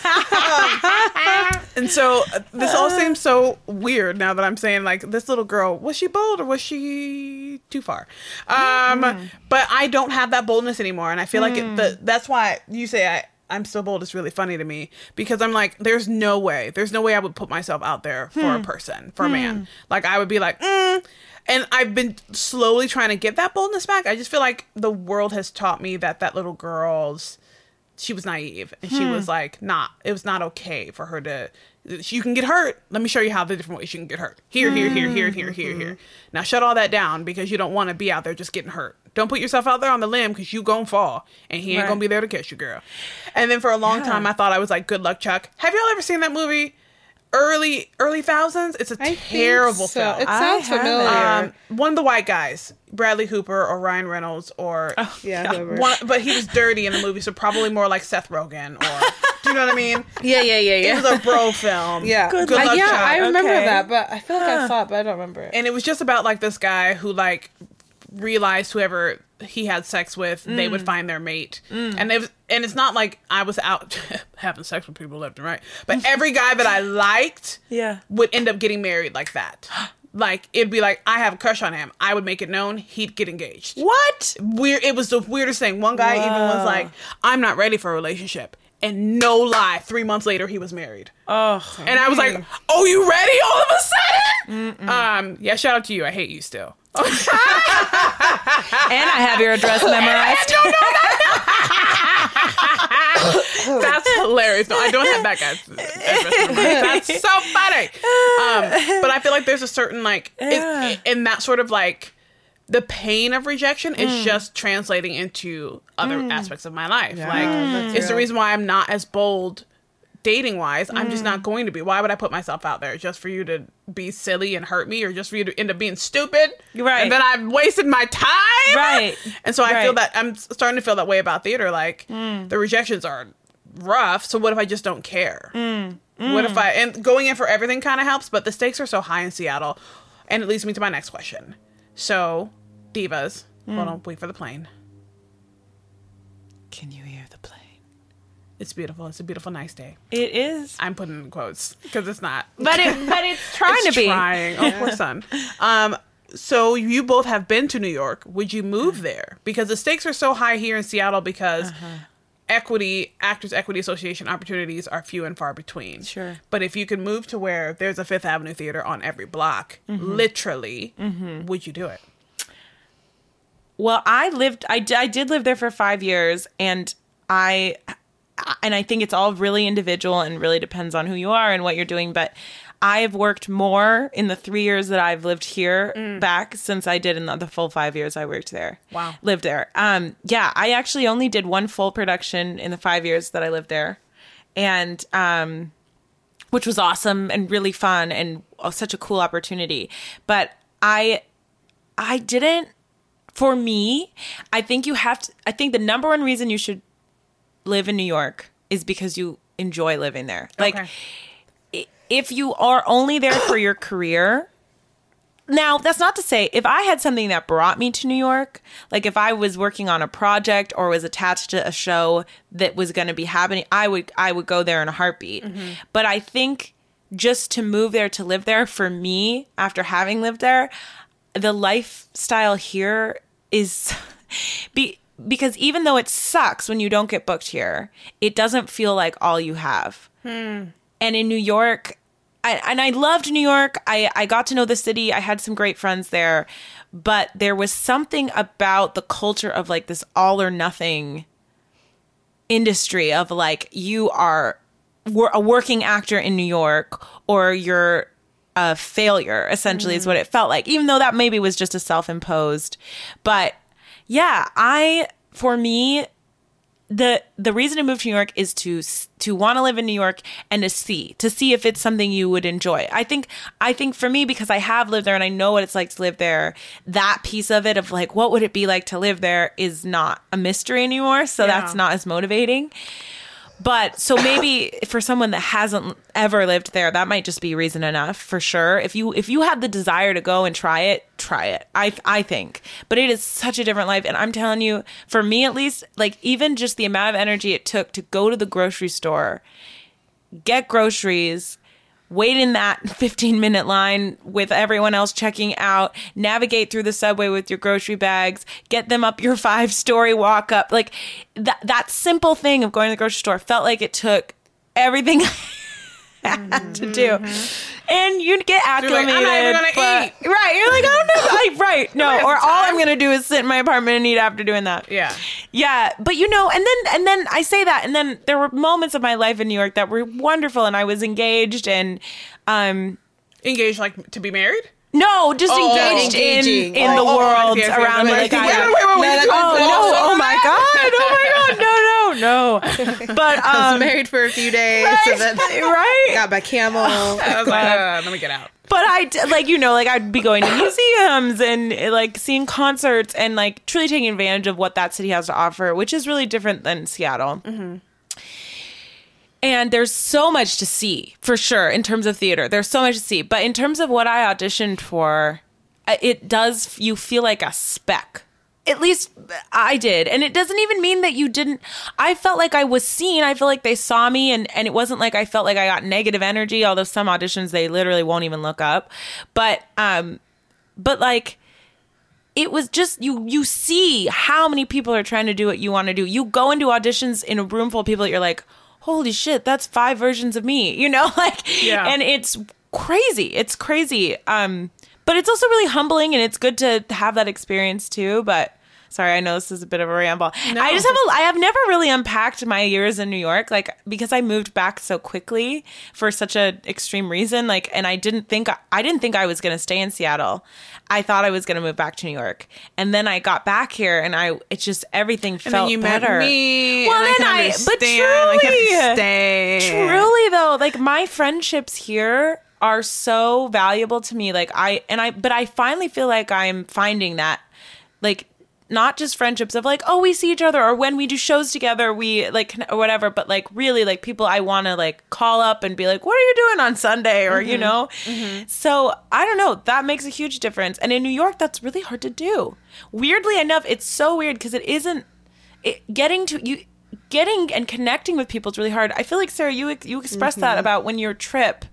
and so uh, this all seems so weird now that I'm saying like this little girl, was she bold or was she too far? Um, mm-hmm. But I don't have that boldness anymore, and I feel like mm. it, the, that's why you say I, I'm still bold. It's really funny to me because I'm like, there's no way, there's no way I would put myself out there for hmm. a person, for hmm. a man. Like I would be like. Mm. And I've been slowly trying to get that boldness back. I just feel like the world has taught me that that little girl's, she was naive. And hmm. she was like, not, it was not okay for her to, you can get hurt. Let me show you how the different ways you can get hurt. Here, here, here, here, here, here, here. Now shut all that down because you don't want to be out there just getting hurt. Don't put yourself out there on the limb because you gonna fall and he ain't right. gonna be there to catch you, girl. And then for a long yeah. time, I thought I was like, good luck, Chuck. Have y'all ever seen that movie? Early, early thousands. It's a I terrible so. film. It sounds familiar. Um, one of the white guys, Bradley Cooper or Ryan Reynolds, or oh, yeah, one, but he was dirty in the movie, so probably more like Seth Rogen. Or do you know what I mean? Yeah, yeah, yeah, yeah. It was a bro film. Yeah, good. Good luck, uh, yeah, Chuck. I remember okay. that, but I feel like huh. I saw it, but I don't remember it. And it was just about like this guy who like realized whoever he had sex with, mm. they would find their mate, mm. and they was, and it's not like I was out having sex with people left and right, but every guy that I liked, yeah, would end up getting married like that. Like it'd be like I have a crush on him, I would make it known, he'd get engaged. What? Weird. It was the weirdest thing. One guy Whoa. even was like, "I'm not ready for a relationship." And no lie, three months later, he was married. Oh, and I was like, oh, you ready all of a sudden? Mm-mm. Um, yeah, shout out to you. I hate you still. And I have your address memorized. No, no, no, no. That's hilarious. No, I don't have that guy's address memorized. That's so funny. Um, but I feel like there's a certain, like, yeah. in that sort of, like, the pain of rejection is mm. just translating into other mm. aspects of my life. Yeah, like, it's real. The reason why I'm not as bold dating-wise. Mm. I'm just not going to be. Why would I put myself out there just for you to be silly and hurt me or just for you to end up being stupid? Right. And then I've wasted my time? Right. And so I right. feel that, I'm starting to feel that way about theater. Like, mm. the rejections are rough, so what if I just don't care? Mm. Mm. What if I... And going in for everything kind of helps, but the stakes are so high in Seattle. And it leads me to my next question. So, divas, mm. hold on, wait for the plane. Can you hear the plane? It's beautiful. It's a beautiful, nice day. It is. I'm putting in quotes because it's not. But it, but it's trying it's to be. Trying. Oh, poor son. Um, so you both have been to New York. Would you move there? Because the stakes are so high here in Seattle because. Uh-huh. Equity, Actors' Equity Association opportunities are few and far between. Sure. But if you can move to where there's a Fifth Avenue Theater on every block, mm-hmm. literally, mm-hmm. would you do it? Well, I lived, I, I did live there for five years, and I, and I think it's all really individual and really depends on who you are and what you're doing, but I've worked more in the three years that I've lived here mm. back since I did in the, the full five years I worked there. Wow. Lived there. Um, yeah, I actually only did one full production in the five years that I lived there. And um, which was awesome and really fun and oh, such a cool opportunity. But I, I didn't, for me, I think you have to, I think the number one reason you should live in New York is because you enjoy living there. Like. Okay. If you are only there for your career, Now, that's not to say, if I had something that brought me to New York, like if I was working on a project or was attached to a show that was going to be happening, I would I would go there in a heartbeat. Mm-hmm. But I think just to move there, to live there, for me, after having lived there, the lifestyle here is... be, because even though it sucks when you don't get booked here, it doesn't feel like all you have. Hmm. And in New York... I, and I loved New York. I, I got to know the city. I had some great friends there. But there was something about the culture of like this all or nothing industry of like you are wor- a working actor in New York or you're a failure, essentially, mm-hmm. is what it felt like. Even though that maybe was just a self-imposed. But yeah, I, for me... The the reason to move to New York is to to want to live in New York and to see, to see if it's something you would enjoy. I think I think for me, because I have lived there and I know what it's like to live there, that piece of it of like, what would it be like to live there is not a mystery anymore. So yeah. That's not as motivating. But so maybe for someone that hasn't ever lived there, that might just be reason enough for sure. If you if you have the desire to go and try it, try it. I I think, but it is such a different life, and I'm telling you, for me at least, like even just the amount of energy it took to go to the grocery store, get groceries, wait in that fifteen minute line with everyone else checking out, navigate through the subway with your grocery bags, get them up your five story walk up. Like that, that simple thing of going to the grocery store felt like it took everything I had mm-hmm. to do. Mm-hmm. And you'd get acclimated. You're like, I'm not even gonna eat. Right. You're like, I don't know. I, right. No. Or all I'm going to do is sit in my apartment and eat after doing that. Yeah. Yeah. But you know, and then, and then I say that, and then there were moments of my life in New York that were wonderful. And I was engaged and, um, engaged like to be married. No, just oh, engaged in, in oh, the oh, world yes, around yes, the yes, oh, yes, oh my God. Oh my God. No, no, no, no. But um, I was married for a few days. Right? So that's, right? Got my camel. I was like, uh, let me get out. But I, like, you know, like I'd be going to museums and like seeing concerts and like truly taking advantage of what that city has to offer, which is really different than Seattle. Mm-hmm. And there's so much to see, for sure, in terms of theater. There's so much to see. But in terms of what I auditioned for, it does, you feel like a speck. At least I did. And it doesn't even mean that you didn't. I felt like I was seen. I feel like they saw me. And, and it wasn't like I felt like I got negative energy, although some auditions, they literally won't even look up. But, um, but like... It was just, you you see how many people are trying to do what you want to do. You go into auditions in a room full of people that you're like, holy shit, that's five versions of me, you know? Like, yeah. And it's crazy. It's crazy. Um, but it's also really humbling, and it's good to have that experience too. But sorry, I know this is a bit of a ramble. No. I just have a, I have never really unpacked my years in New York, like because I moved back so quickly for such an extreme reason. Like, and I didn't think I didn't think I was going to stay in Seattle. I thought I was going to move back to New York, and then I got back here, and I it's just everything felt and then you better. Met me, well, and then I, I but truly, I can't stay. Truly though, like my friendships here are so valuable to me. Like I and I, but I finally feel like I'm finding that, like. Not just friendships of like, oh, we see each other or when we do shows together, we like or whatever. But like really like people I want to like call up and be like, what are you doing on Sunday? Or, mm-hmm. you know, mm-hmm. so I don't know. That makes a huge difference. And in New York, that's really hard to do. Weirdly enough, it's so weird because it isn't it, getting to you getting and connecting with people is really hard. I feel like, Sarah, you, you expressed mm-hmm. that about when your trip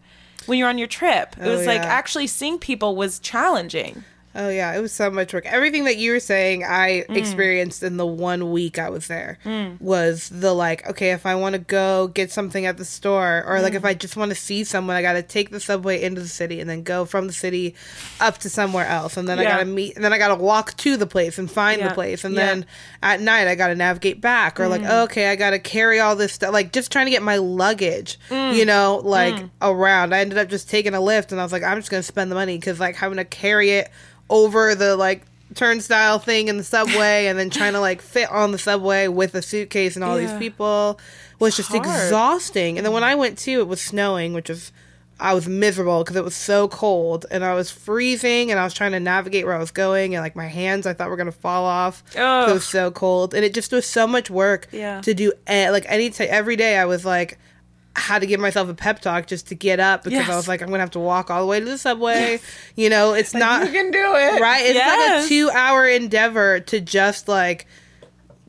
when you're on your trip. It oh, was yeah. like actually seeing people was challenging. Oh, yeah. It was so much work. Everything that you were saying I mm. experienced in the one week I was there mm. was the, like, okay, if I want to go get something at the store or, mm. like, if I just want to see someone, I got to take the subway into the city and then go from the city up to somewhere else. And then yeah. I got to meet, and then I got to walk to the place and find yeah. the place. And yeah. then at night, I got to navigate back or, mm. like, oh, okay, I got to carry all this stuff. Like, just trying to get my luggage, mm. you know, like, mm. around. I ended up just taking a Lyft and I was like, I'm just going to spend the money because, like, having to carry it over the like turnstile thing in the subway and then trying to like fit on the subway with a suitcase and all yeah. these people was just hard. Exhausting. And then when I went to, it was snowing, which was, I was miserable because it was so cold and I was freezing and I was trying to navigate where I was going and like my hands I thought were going to fall off. Ugh. It was so cold and it just was so much work yeah. to do. Like any t- every day I was like, had to give myself a pep talk just to get up, because yes. I was like, I'm going to have to walk all the way to the subway. Yes. You know, it's like, not... You can do it. Right? It's yes. like a two-hour endeavor to just, like,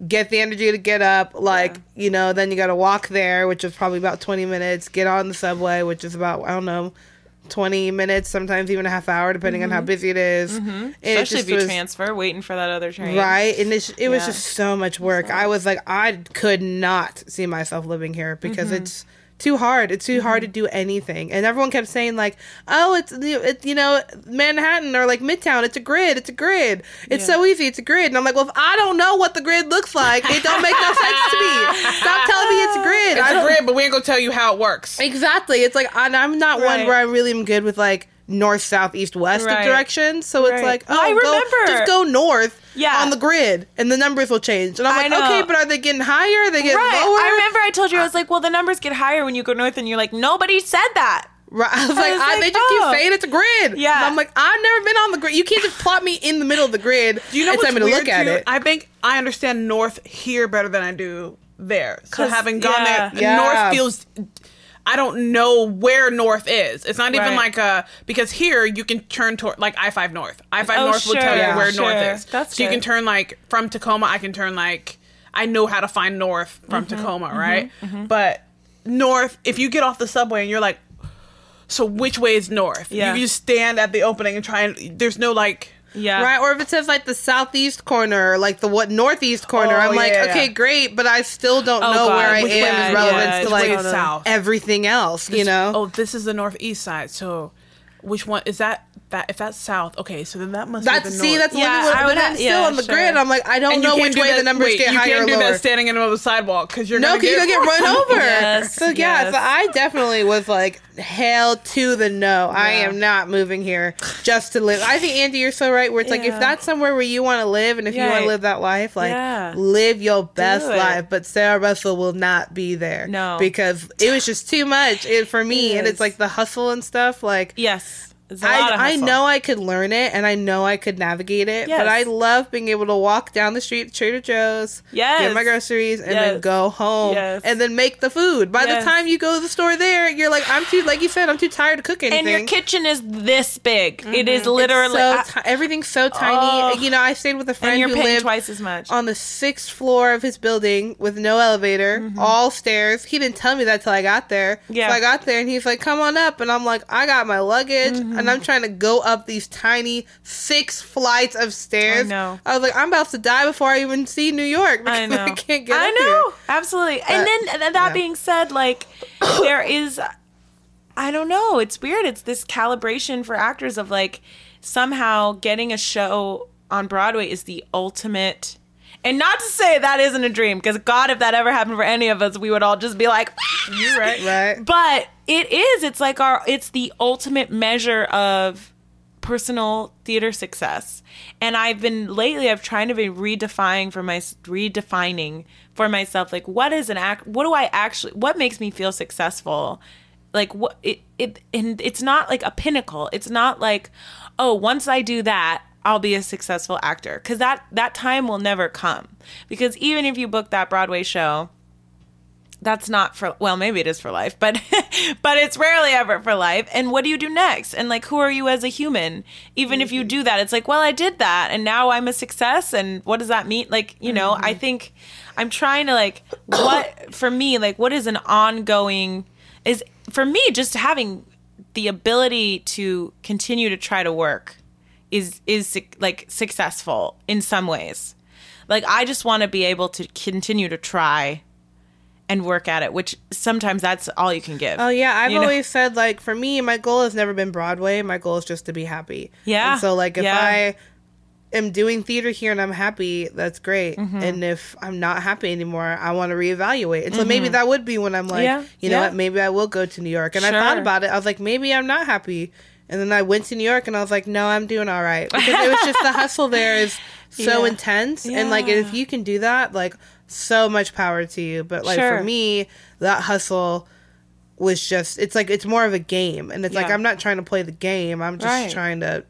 get the energy to get up. Like, yeah. you know, then you got to walk there, which is probably about twenty minutes. Get on the subway, which is about, I don't know, twenty minutes, sometimes even a half hour, depending mm-hmm. on how busy it is. Mm-hmm. Especially it if you was, transfer, waiting for that other train. Right. And it, it yeah. was just so much work. So. I was like, I could not see myself living here because mm-hmm. it's... too hard. It's too mm-hmm. hard to do anything. And everyone kept saying, like, oh, it's, it, you know, Manhattan or like Midtown. It's a grid. It's a grid. It's yeah. so easy. It's a grid. And I'm like, well, if I don't know what the grid looks like, it don't make no sense to me. Stop telling me it's a grid. It's I a grid, but we ain't going to tell you how it works. Exactly. It's like, I, I'm not right. one where I really am good with like north, south, east, west right. of directions. So right. it's like, oh, I remember. Go, just go north. Yeah. On the grid, and the numbers will change. And I'm like, okay, but are they getting higher? Are they getting right. lower? I remember I told you, I was like, well, the numbers get higher when you go north, and you're like, nobody said that. Right. I was I like, was I, like they just oh. keep saying it's a grid. Yeah. And I'm like, I've never been on the grid. You can't just plot me in the middle of the grid. Do you know what's weird, to look at too? It. I think I understand north here better than I do there. So having gone yeah. there, yeah. north feels... I don't know where north is. It's not even right. like a... Because here, you can turn toward... Like, I five north. I five oh, north sure, will tell yeah, you where sure. north is. That's so good. You can turn, like... From Tacoma, I can turn, like... I know how to find north from mm-hmm, Tacoma, mm-hmm, right? Mm-hmm. But north... If you get off the subway and you're like... So, which way is north? Yeah. You just stand at the opening and try and... There's no, like... Yeah. Right? Or if it says, like, the southeast corner, or, like, the what northeast corner, oh, I'm like, yeah, okay, yeah. great, but I still don't oh, know God. Where I which am in relevance yeah, to, like, south. Everything else, this, you know? Oh, this is the northeast side, so which one is that? That if that's south, okay, so then that must that's, be the north. See, that's yeah, one, I would have, still yeah, on the sure. grid. I'm like, I don't know which way that, the numbers wait, get higher or lower. You can't do that standing in the middle of the sidewalk, because you're no, going to get, get run over. Yes, so, yeah, yes. so I definitely was like, hell to the no. Yeah. I am not moving here just to live. I think, Andy, you're so right, where it's yeah. like, if that's somewhere where you want to live, and if yeah. you want to live that life, like, yeah. live your best life. But Sarah Russell will not be there. No. Because it was just too much for me. And it's like the hustle and stuff. Like, yes. I, I know I could learn it, and I know I could navigate it, yes. but I love being able to walk down the street to Trader Joe's, yes. get my groceries, and yes. then go home, yes. and then make the food. By yes. the time you go to the store there, you're like, I'm too, like you said, I'm too tired to cook anything. And your kitchen is this big. Mm-hmm. It is literally... So ti- everything's so tiny. Oh. You know, I stayed with a friend who lived twice as much. On the sixth floor of his building with no elevator, mm-hmm. all stairs. He didn't tell me that till I got there. Yeah. So I got there, and he's like, come on up. And I'm like, I got my luggage. Mm-hmm. And I'm trying to go up these tiny six flights of stairs. I know. I was like, I'm about to die before I even see New York. I know. I can't get I up know. Here. Absolutely. But, and then and that yeah. being said, like, there is, I don't know. It's weird. It's this calibration for actors of, like, somehow getting a show on Broadway is the ultimate. And not to say that isn't a dream, because God, if that ever happened for any of us, we would all just be like, ah! You're right, right. But it is. It's like our. It's the ultimate measure of personal theater success. And I've been lately. I've tried to be redefining for my redefining for myself. Like, what is an act? What do I actually? What makes me feel successful? Like what? It it and it's not like a pinnacle. It's not like, oh, once I do that, I'll be a successful actor, because that, that time will never come. Because even if you book that Broadway show, that's not for, well, maybe it is for life, but but it's rarely ever for life. And what do you do next? And, like, who are you as a human? Even mm-hmm. if you do that, it's like, well, I did that, and now I'm a success, and what does that mean? Like, you know, mm-hmm. I think I'm trying to, like, what, for me, like, what is an ongoing, is, for me, just having the ability to continue to try to work is is like successful in some ways. Like, I just want to be able to continue to try and work at it, which sometimes that's all you can give. Oh yeah, I've always know? said, like, for me, my goal has never been Broadway. My goal is just to be happy. Yeah. And so, like, if yeah. I am doing theater here and I'm happy, that's great. Mm-hmm. And if I'm not happy anymore, I want to reevaluate. And so mm-hmm. maybe that would be when I'm like, yeah. you know yeah. what, maybe I will go to New York. And sure. I thought about it. I was like, maybe I'm not happy. And then I went to New York, and I was like, no, I'm doing all right. Because it was just the hustle there is so yeah. intense. Yeah. And, like, if you can do that, like, so much power to you. But, like, sure. for me, that hustle was just, it's like, it's more of a game. And it's yeah. like, I'm not trying to play the game. I'm just right. trying to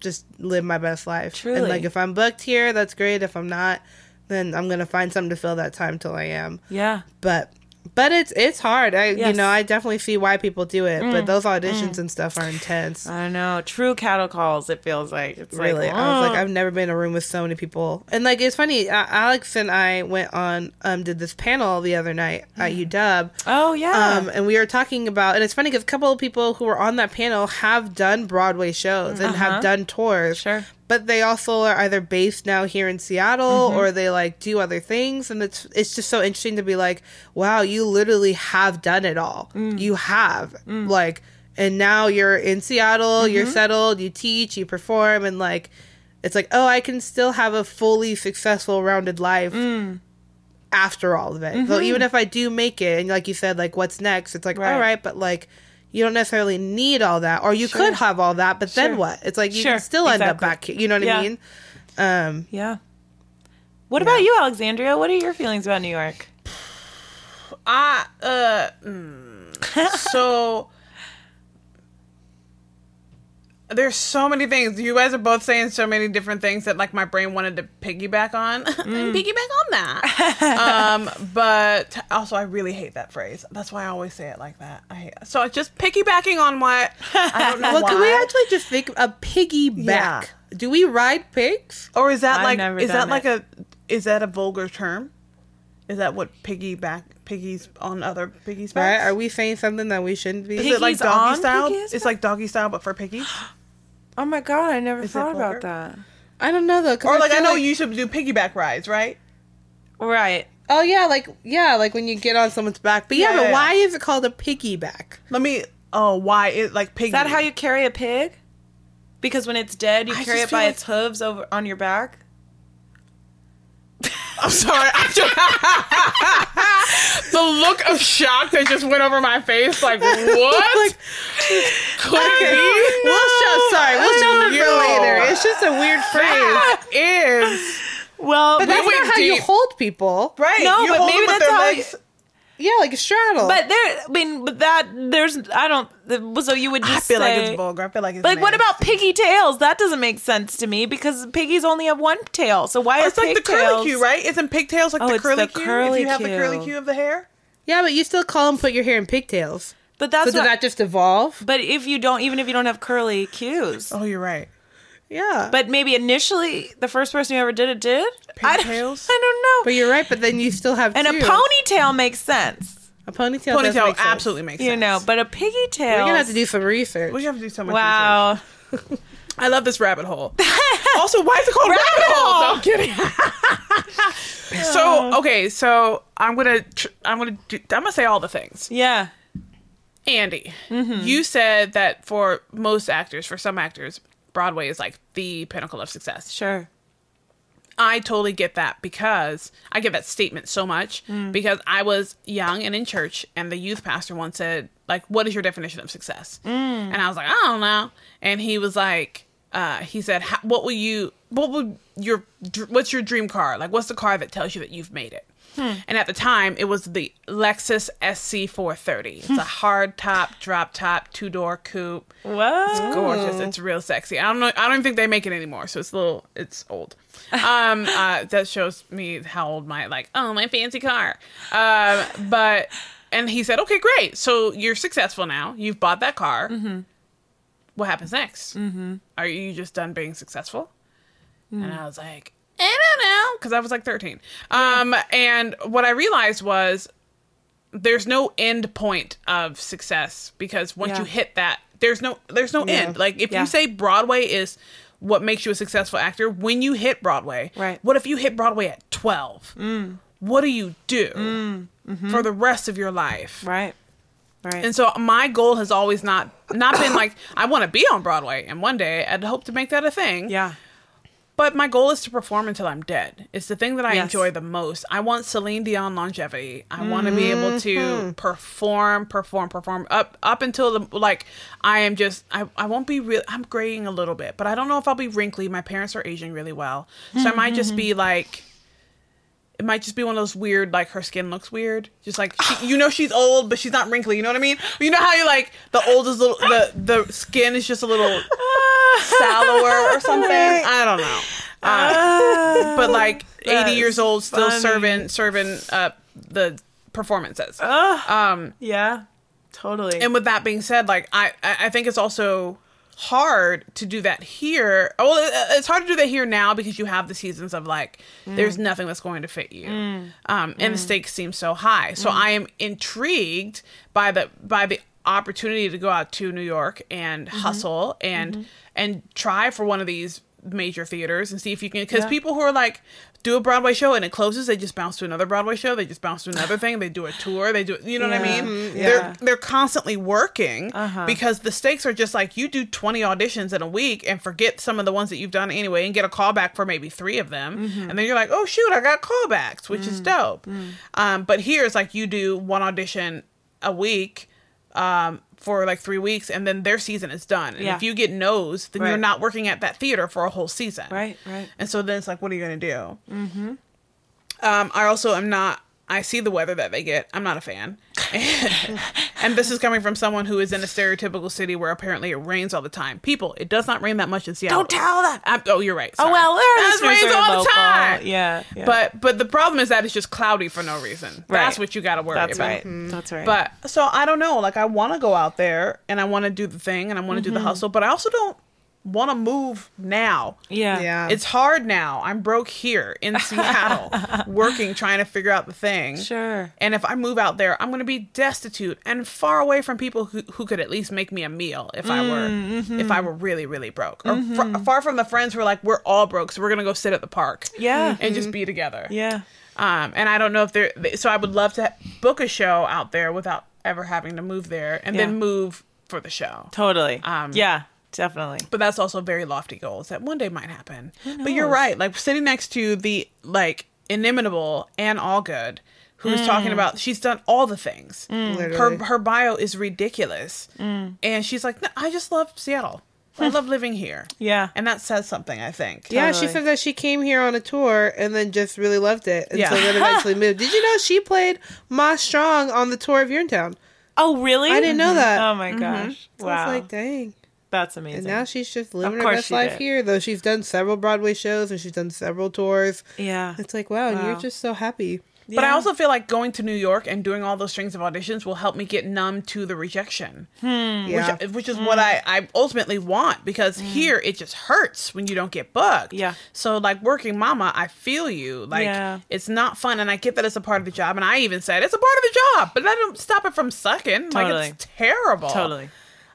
just live my best life. Truly. And, like, if I'm booked here, that's great. If I'm not, then I'm going to find something to fill that time till I am. Yeah. But But it's it's hard. I yes. you know, I definitely see why people do it. Mm. But those auditions mm. and stuff are intense. I know. True cattle calls, it feels like. It's really. Like, oh. I was like, I've never been in a room with so many people. And, like, it's funny. Uh, Alex and I went on, um, did this panel the other night at mm. U W. Oh, yeah. Um, and we were talking about, and it's funny because a couple of people who were on that panel have done Broadway shows and uh-huh. have done tours. Sure. But they also are either based now here in Seattle mm-hmm. or they, like, do other things. And it's it's just so interesting to be like, wow, you literally have done it all. Mm. You have. Mm. Like, and now you're in Seattle, mm-hmm. you're settled, you teach, you perform. And, like, it's like, oh, I can still have a fully successful, rounded life mm. after all of it. Mm-hmm. So even if I do make it, and like you said, like, what's next? It's like, right. all right, but, like, you don't necessarily need all that, or you sure. could have all that, but sure. then what? It's like you sure. can still exactly. end up back here. You know what yeah. I mean? Um, yeah. What yeah. about you, Alexandria? What are your feelings about New York? I, uh, mm, so there's so many things. You guys are both saying so many different things that, like, my brain wanted to piggyback on. Mm. Piggyback on that. um, but also, I really hate that phrase. That's why I always say it like that. I hate it. So just piggybacking on what I don't know. Well, why. Can we actually just think a piggyback? Yeah. Do we ride pigs? Or is that I've like never is done that it. like a is that a vulgar term? Is that what piggyback? Piggies on other piggies' backs? Right? Are we saying something that we shouldn't be? Piggies is it like doggy style? It's like doggy style, but for piggies. Oh my god! I never is thought about that. I don't know though. Or I like I know like... you should do piggyback rides, right? Right. Oh yeah, like yeah, like when you get on someone's back. But yeah, yeah but yeah, why yeah. is it called a piggyback? Let me. Oh, why is like piggy? Is that how you carry a pig? Because when it's dead, you I carry it by like... its hooves over on your back. I'm sorry. The look of shock that just went over my face, like, what? Like, could it okay. be? We'll show, sorry, we'll show it for later. It's just a weird phrase. That is. Well, but we that's not how deep. You hold people. Right. No, you but hold maybe them with that's their how legs. You, yeah, like a straddle. But there, I mean, but that, there's, I don't, so you would just I feel say, like it's vulgar. I feel like it's Like, nasty. What about piggy tails? That doesn't make sense to me because piggies only have one tail. So why oh, is pigtails? It's pig like the curly Q, right? Isn't pigtails like oh, the curly Q? If you have the curly Q of the hair? Yeah, but you still call them put your hair in pigtails. But that's So what, did that just evolve? But if you don't, even if you don't have curly Qs. Oh, you're right. Yeah. But maybe initially the first person who ever did it did? Pigtails? I, I don't know. But you're right, but then you still have and two. And a ponytail makes sense. A ponytail, ponytail does make sense. absolutely makes sense. You know, but a piggy tail. We're going to have to do some research. We're going to have to do so much wow. research. Wow. I love this rabbit hole. Also, why is it called rabbit, rabbit hole? No, I'm kidding. So, okay, so I'm going to I'm going to I'm going to say all the things. Yeah. Andy, mm-hmm. you said that for most actors, for some actors, Broadway is like the pinnacle of success. Sure. I totally get that because I get that statement so much mm. because I was young and in church and the youth pastor once said, like, what is your definition of success? Mm. And I was like, I don't know. And he was like, uh, he said, what will you, what would your, what's your dream car? Like, what's the car that tells you that you've made it? Hmm. And at the time, it was the Lexus S C four thirty. It's a hard top, drop top, two door coupe. Whoa, it's gorgeous. It's real sexy. I don't know. I don't even think they make it anymore. So it's a little. It's old. Um, uh, that shows me how old my like. Oh, my fancy car. Um, but and he said, okay, great. So you're successful now. You've bought that car. Mm-hmm. What happens next? Mm-hmm. Are you just done being successful? Mm. And I was like, I don't know, because I was like thirteen. Um, and what I realized was there's no end point of success because once yeah. you hit that, there's no there's no yeah. end. Like if yeah. you say Broadway is what makes you a successful actor, when you hit Broadway, right. what if you hit Broadway at twelve? Mm. What do you do mm. mm-hmm. for the rest of your life? Right. Right. And so my goal has always not not been like I want to be on Broadway and one day I'd hope to make that a thing. Yeah. But my goal is to perform until I'm dead. It's the thing that I yes. enjoy the most. I want Celine Dion longevity. I mm-hmm. want to be able to perform, perform, perform up up until the, like I am just I, I won't be real. I'm graying a little bit, but I don't know if I'll be wrinkly. My parents are aging really well, so mm-hmm. I might just be like it might just be one of those weird like her skin looks weird, just like she, you know she's old but she's not wrinkly. You know what I mean? You know how you like the oldest little the the skin is just a little. Sallower or something. I don't know. Uh, but like eighty years old, still funny. serving serving uh, the performances. Uh, um, yeah, totally. And with that being said, like, I, I think it's also hard to do that here. Well, it's hard to do that here now because you have the seasons of like, mm. there's nothing that's going to fit you. Mm. Um, and mm. the stakes seem so high. So mm. I am intrigued by the, by the opportunity to go out to New York and mm-hmm. hustle and, mm-hmm. and try for one of these major theaters and see if you can, because yeah. people who are like, do a Broadway show and it closes, they just bounce to another Broadway show, they just bounce to another thing, they do a tour, they do, you know yeah. what I mean? Yeah. They're they're constantly working uh-huh. because the stakes are just like, you do twenty auditions in a week and forget some of the ones that you've done anyway and get a call back for maybe three of them. Mm-hmm. And then you're like, oh shoot, I got callbacks, which mm. is dope. Mm. Um, but here it's like you do one audition a week um, for like three weeks and then their season is done. And yeah. if you get no's, then right. you're not working at that theater for a whole season. Right, right. And so then it's like, what are you going to do? Mm-hmm. Um, I also am not, I see the weather that they get. I'm not a fan. And this is coming from someone who is in a stereotypical city where apparently it rains all the time. People, it does not rain that much in Seattle. Don't tell that. I'm, oh, you're right. Sorry. Oh, well, there's rains sort of all local. The time. Yeah, yeah. But but the problem is that it's just cloudy for no reason. Right. That's what you got to worry That's about. Right. Mm-hmm. That's right. But so I don't know. Like, I want to go out there and I want to do the thing and I want to mm-hmm. do the hustle, but I also don't want to move now. Yeah. yeah. It's hard now. I'm broke here in Seattle working, trying to figure out the thing. Sure. And if I move out there, I'm going to be destitute and far away from people who, who could at least make me a meal if mm, I were mm-hmm. if I were really, really broke. Or mm-hmm. fr- far from the friends who are like, we're all broke, so we're going to go sit at the park. Yeah. And mm-hmm. just be together. Yeah. Um, and I don't know if they're... So I would love to book a show out there without ever having to move there and yeah. then move for the show. Totally. Um, yeah. Definitely. But that's also very lofty goals that one day might happen. But you're right. Like sitting next to the like inimitable Ann Allgood, who's mm. talking about, she's done all the things. Mm. Her her bio is ridiculous. Mm. And she's like, no, I just love Seattle. I love living here. Yeah. And that says something, I think. Totally. Yeah, she said that she came here on a tour and then just really loved it. And yeah. so then eventually moved. Did you know she played Ma Strong on the tour of Urinetown? Oh, really? I didn't know that. Oh, my gosh. Mm-hmm. Wow. I was like, dang. That's amazing. And now she's just living her best life did. here, though she's done several Broadway shows and she's done several tours. Yeah. It's like, wow, wow. you're just so happy. Yeah. But I also feel like going to New York and doing all those strings of auditions will help me get numb to the rejection, hmm. yeah. which, which is mm. what I, I ultimately want, because mm. here it just hurts when you don't get booked. Yeah. So like working mama, I feel you. Like yeah. it's not fun. And I get that it's a part of the job. And I even said it's a part of the job, but that don't stop it from sucking. Totally. Like it's terrible. Totally.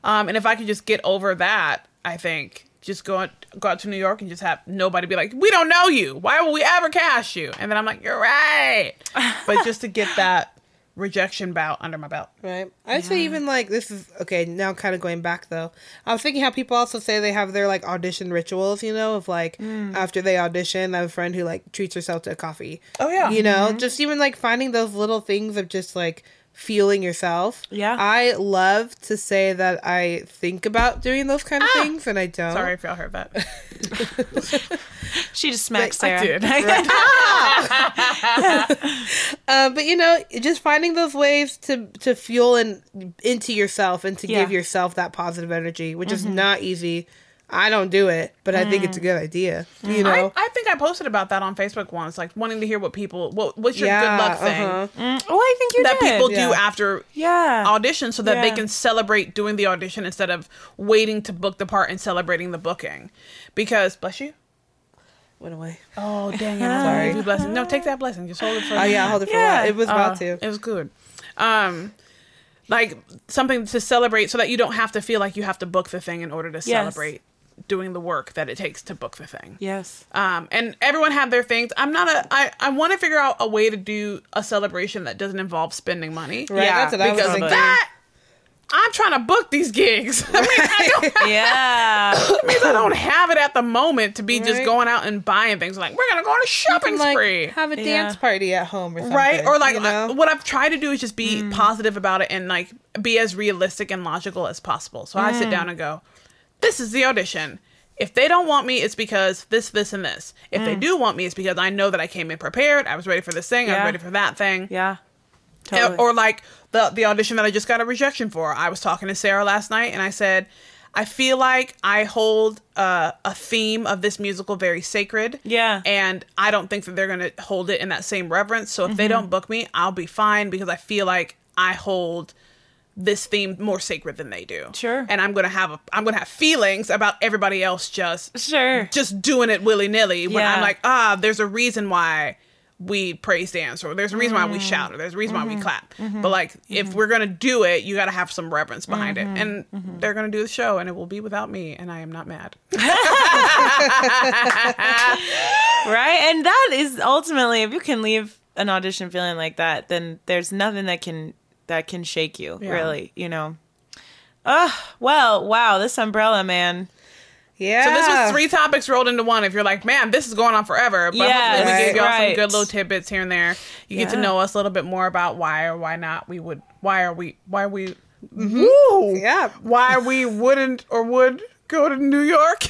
Um, and if I could just get over that, I think just go out, go out to New York and just have nobody be like, we don't know you. Why will we ever cast you? And then I'm like, you're right. But just to get that rejection bout under my belt. Right. I'd yeah. say even like this is okay. Now kind of going back though. I was thinking how people also say they have their like audition rituals, you know, of like mm. after they audition, I have a friend who like treats herself to a coffee. Oh yeah. You know, mm-hmm. just even like finding those little things of just like feeling yourself. Yeah. I love to say that I think about doing those kind of ah, things and I don't. Sorry if y'all heard that. She just smacks Sarah. I did. uh, but you know, just finding those ways to, to fuel in, into yourself and to yeah. give yourself that positive energy, which mm-hmm. is not easy. I don't do it, but mm. I think it's a good idea. Mm. You know, I, I think I posted about that on Facebook once, like wanting to hear what people, what what's your yeah, good luck thing? Uh-huh. Mm. Oh, I think you that did. people yeah. do after yeah. audition, so that yeah. they can celebrate doing the audition instead of waiting to book the part and celebrating the booking. Because bless you, went away. Oh dang it! I'm sorry. You blessing. No, take that blessing. Just hold it for. Oh yeah, hold it for. Yeah. A while. It was uh, about to. It was good. Um. Like something to celebrate, so that you don't have to feel like you have to book the thing in order to yes. celebrate doing the work that it takes to book the thing. Yes. Um, and everyone had their things. I'm not a, I, I want to figure out a way to do a celebration that doesn't involve spending money. Right. Yeah. That's what I was thinking. Because that, I'm trying to book these gigs. I mean, I don't have, yeah. It means I don't have it at the moment to be right. just going out and buying things. Like, we're going to go on a shopping can, spree. Like, have a yeah. dance party at home or something. Right? Or like, you know? I, what I've tried to do is just be mm. positive about it and like be as realistic and logical as possible. So mm. I sit down and go, this is the audition. If they don't want me, it's because this, this, and this. If mm. they do want me, it's because I know that I came in prepared. I was ready for this thing. Yeah. I was ready for that thing. Yeah. Totally. Or like the the audition that I just got a rejection for. I was talking to Sarah last night and I said, I feel like I hold uh, a theme of this musical very sacred. Yeah. And I don't think that they're going to hold it in that same reverence. So if mm-hmm. they don't book me, I'll be fine, because I feel like I hold this theme more sacred than they do. Sure. And I'm going to have a, I'm going to have feelings about everybody else just sure. just doing it willy-nilly when yeah. I'm like, ah, there's a reason why we praise dance, or there's a reason mm-hmm. why we shout, or there's a reason mm-hmm. why we clap. Mm-hmm. But like, mm-hmm. if we're going to do it, you got to have some reverence behind mm-hmm. it. And mm-hmm. they're going to do the show, and it will be without me, and I am not mad. Right? And that is ultimately, if you can leave an audition feeling like that, then there's nothing that can that can shake you, yeah. really, you know. Oh, well, wow, this umbrella, man. Yeah. So this was three topics rolled into one. If you're like, man, this is going on forever. But yes, hopefully we gave y'all right. some good little tidbits here and there. You yeah. get to know us a little bit more about why or why not we would, why are we, why we, mm-hmm. woo, yeah. why we wouldn't or would go to New York.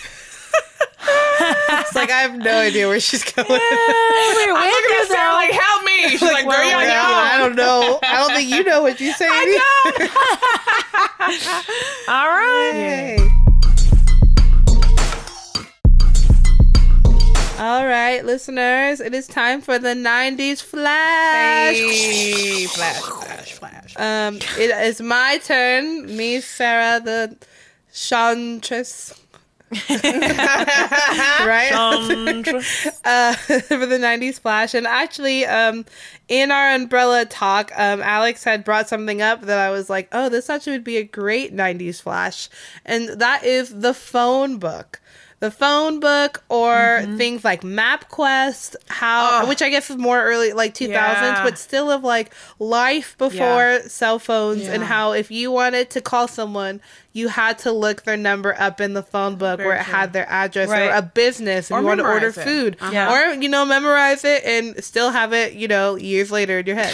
It's like, I have no idea where she's going. Yeah, we're I'm looking at Sarah like, help me. She's like, like girl, y'all I don't know. I don't think you know what you say. I don't. All right. Yay. All right, listeners, it is time for the nineties flash. Hey, flash, flash, flash. Um, it is my turn. Me, Sarah, the Chantress. Right? uh, for the nineties flash. And actually, um, in our umbrella talk, um, Alex had brought something up that I was like, oh, this actually would be a great nineties flash. And that is the phone book. The phone book, or mm-hmm. things like MapQuest, how, oh. which I guess is more early, like two thousands, yeah. but still of like life before yeah. cell phones, yeah. and how if you wanted to call someone, you had to look their number up in the phone book Very where it true. Had their address right. or a business, and you want to order it. Food, uh-huh. yeah. or you know, memorize it and still have it, you know, years later in your head.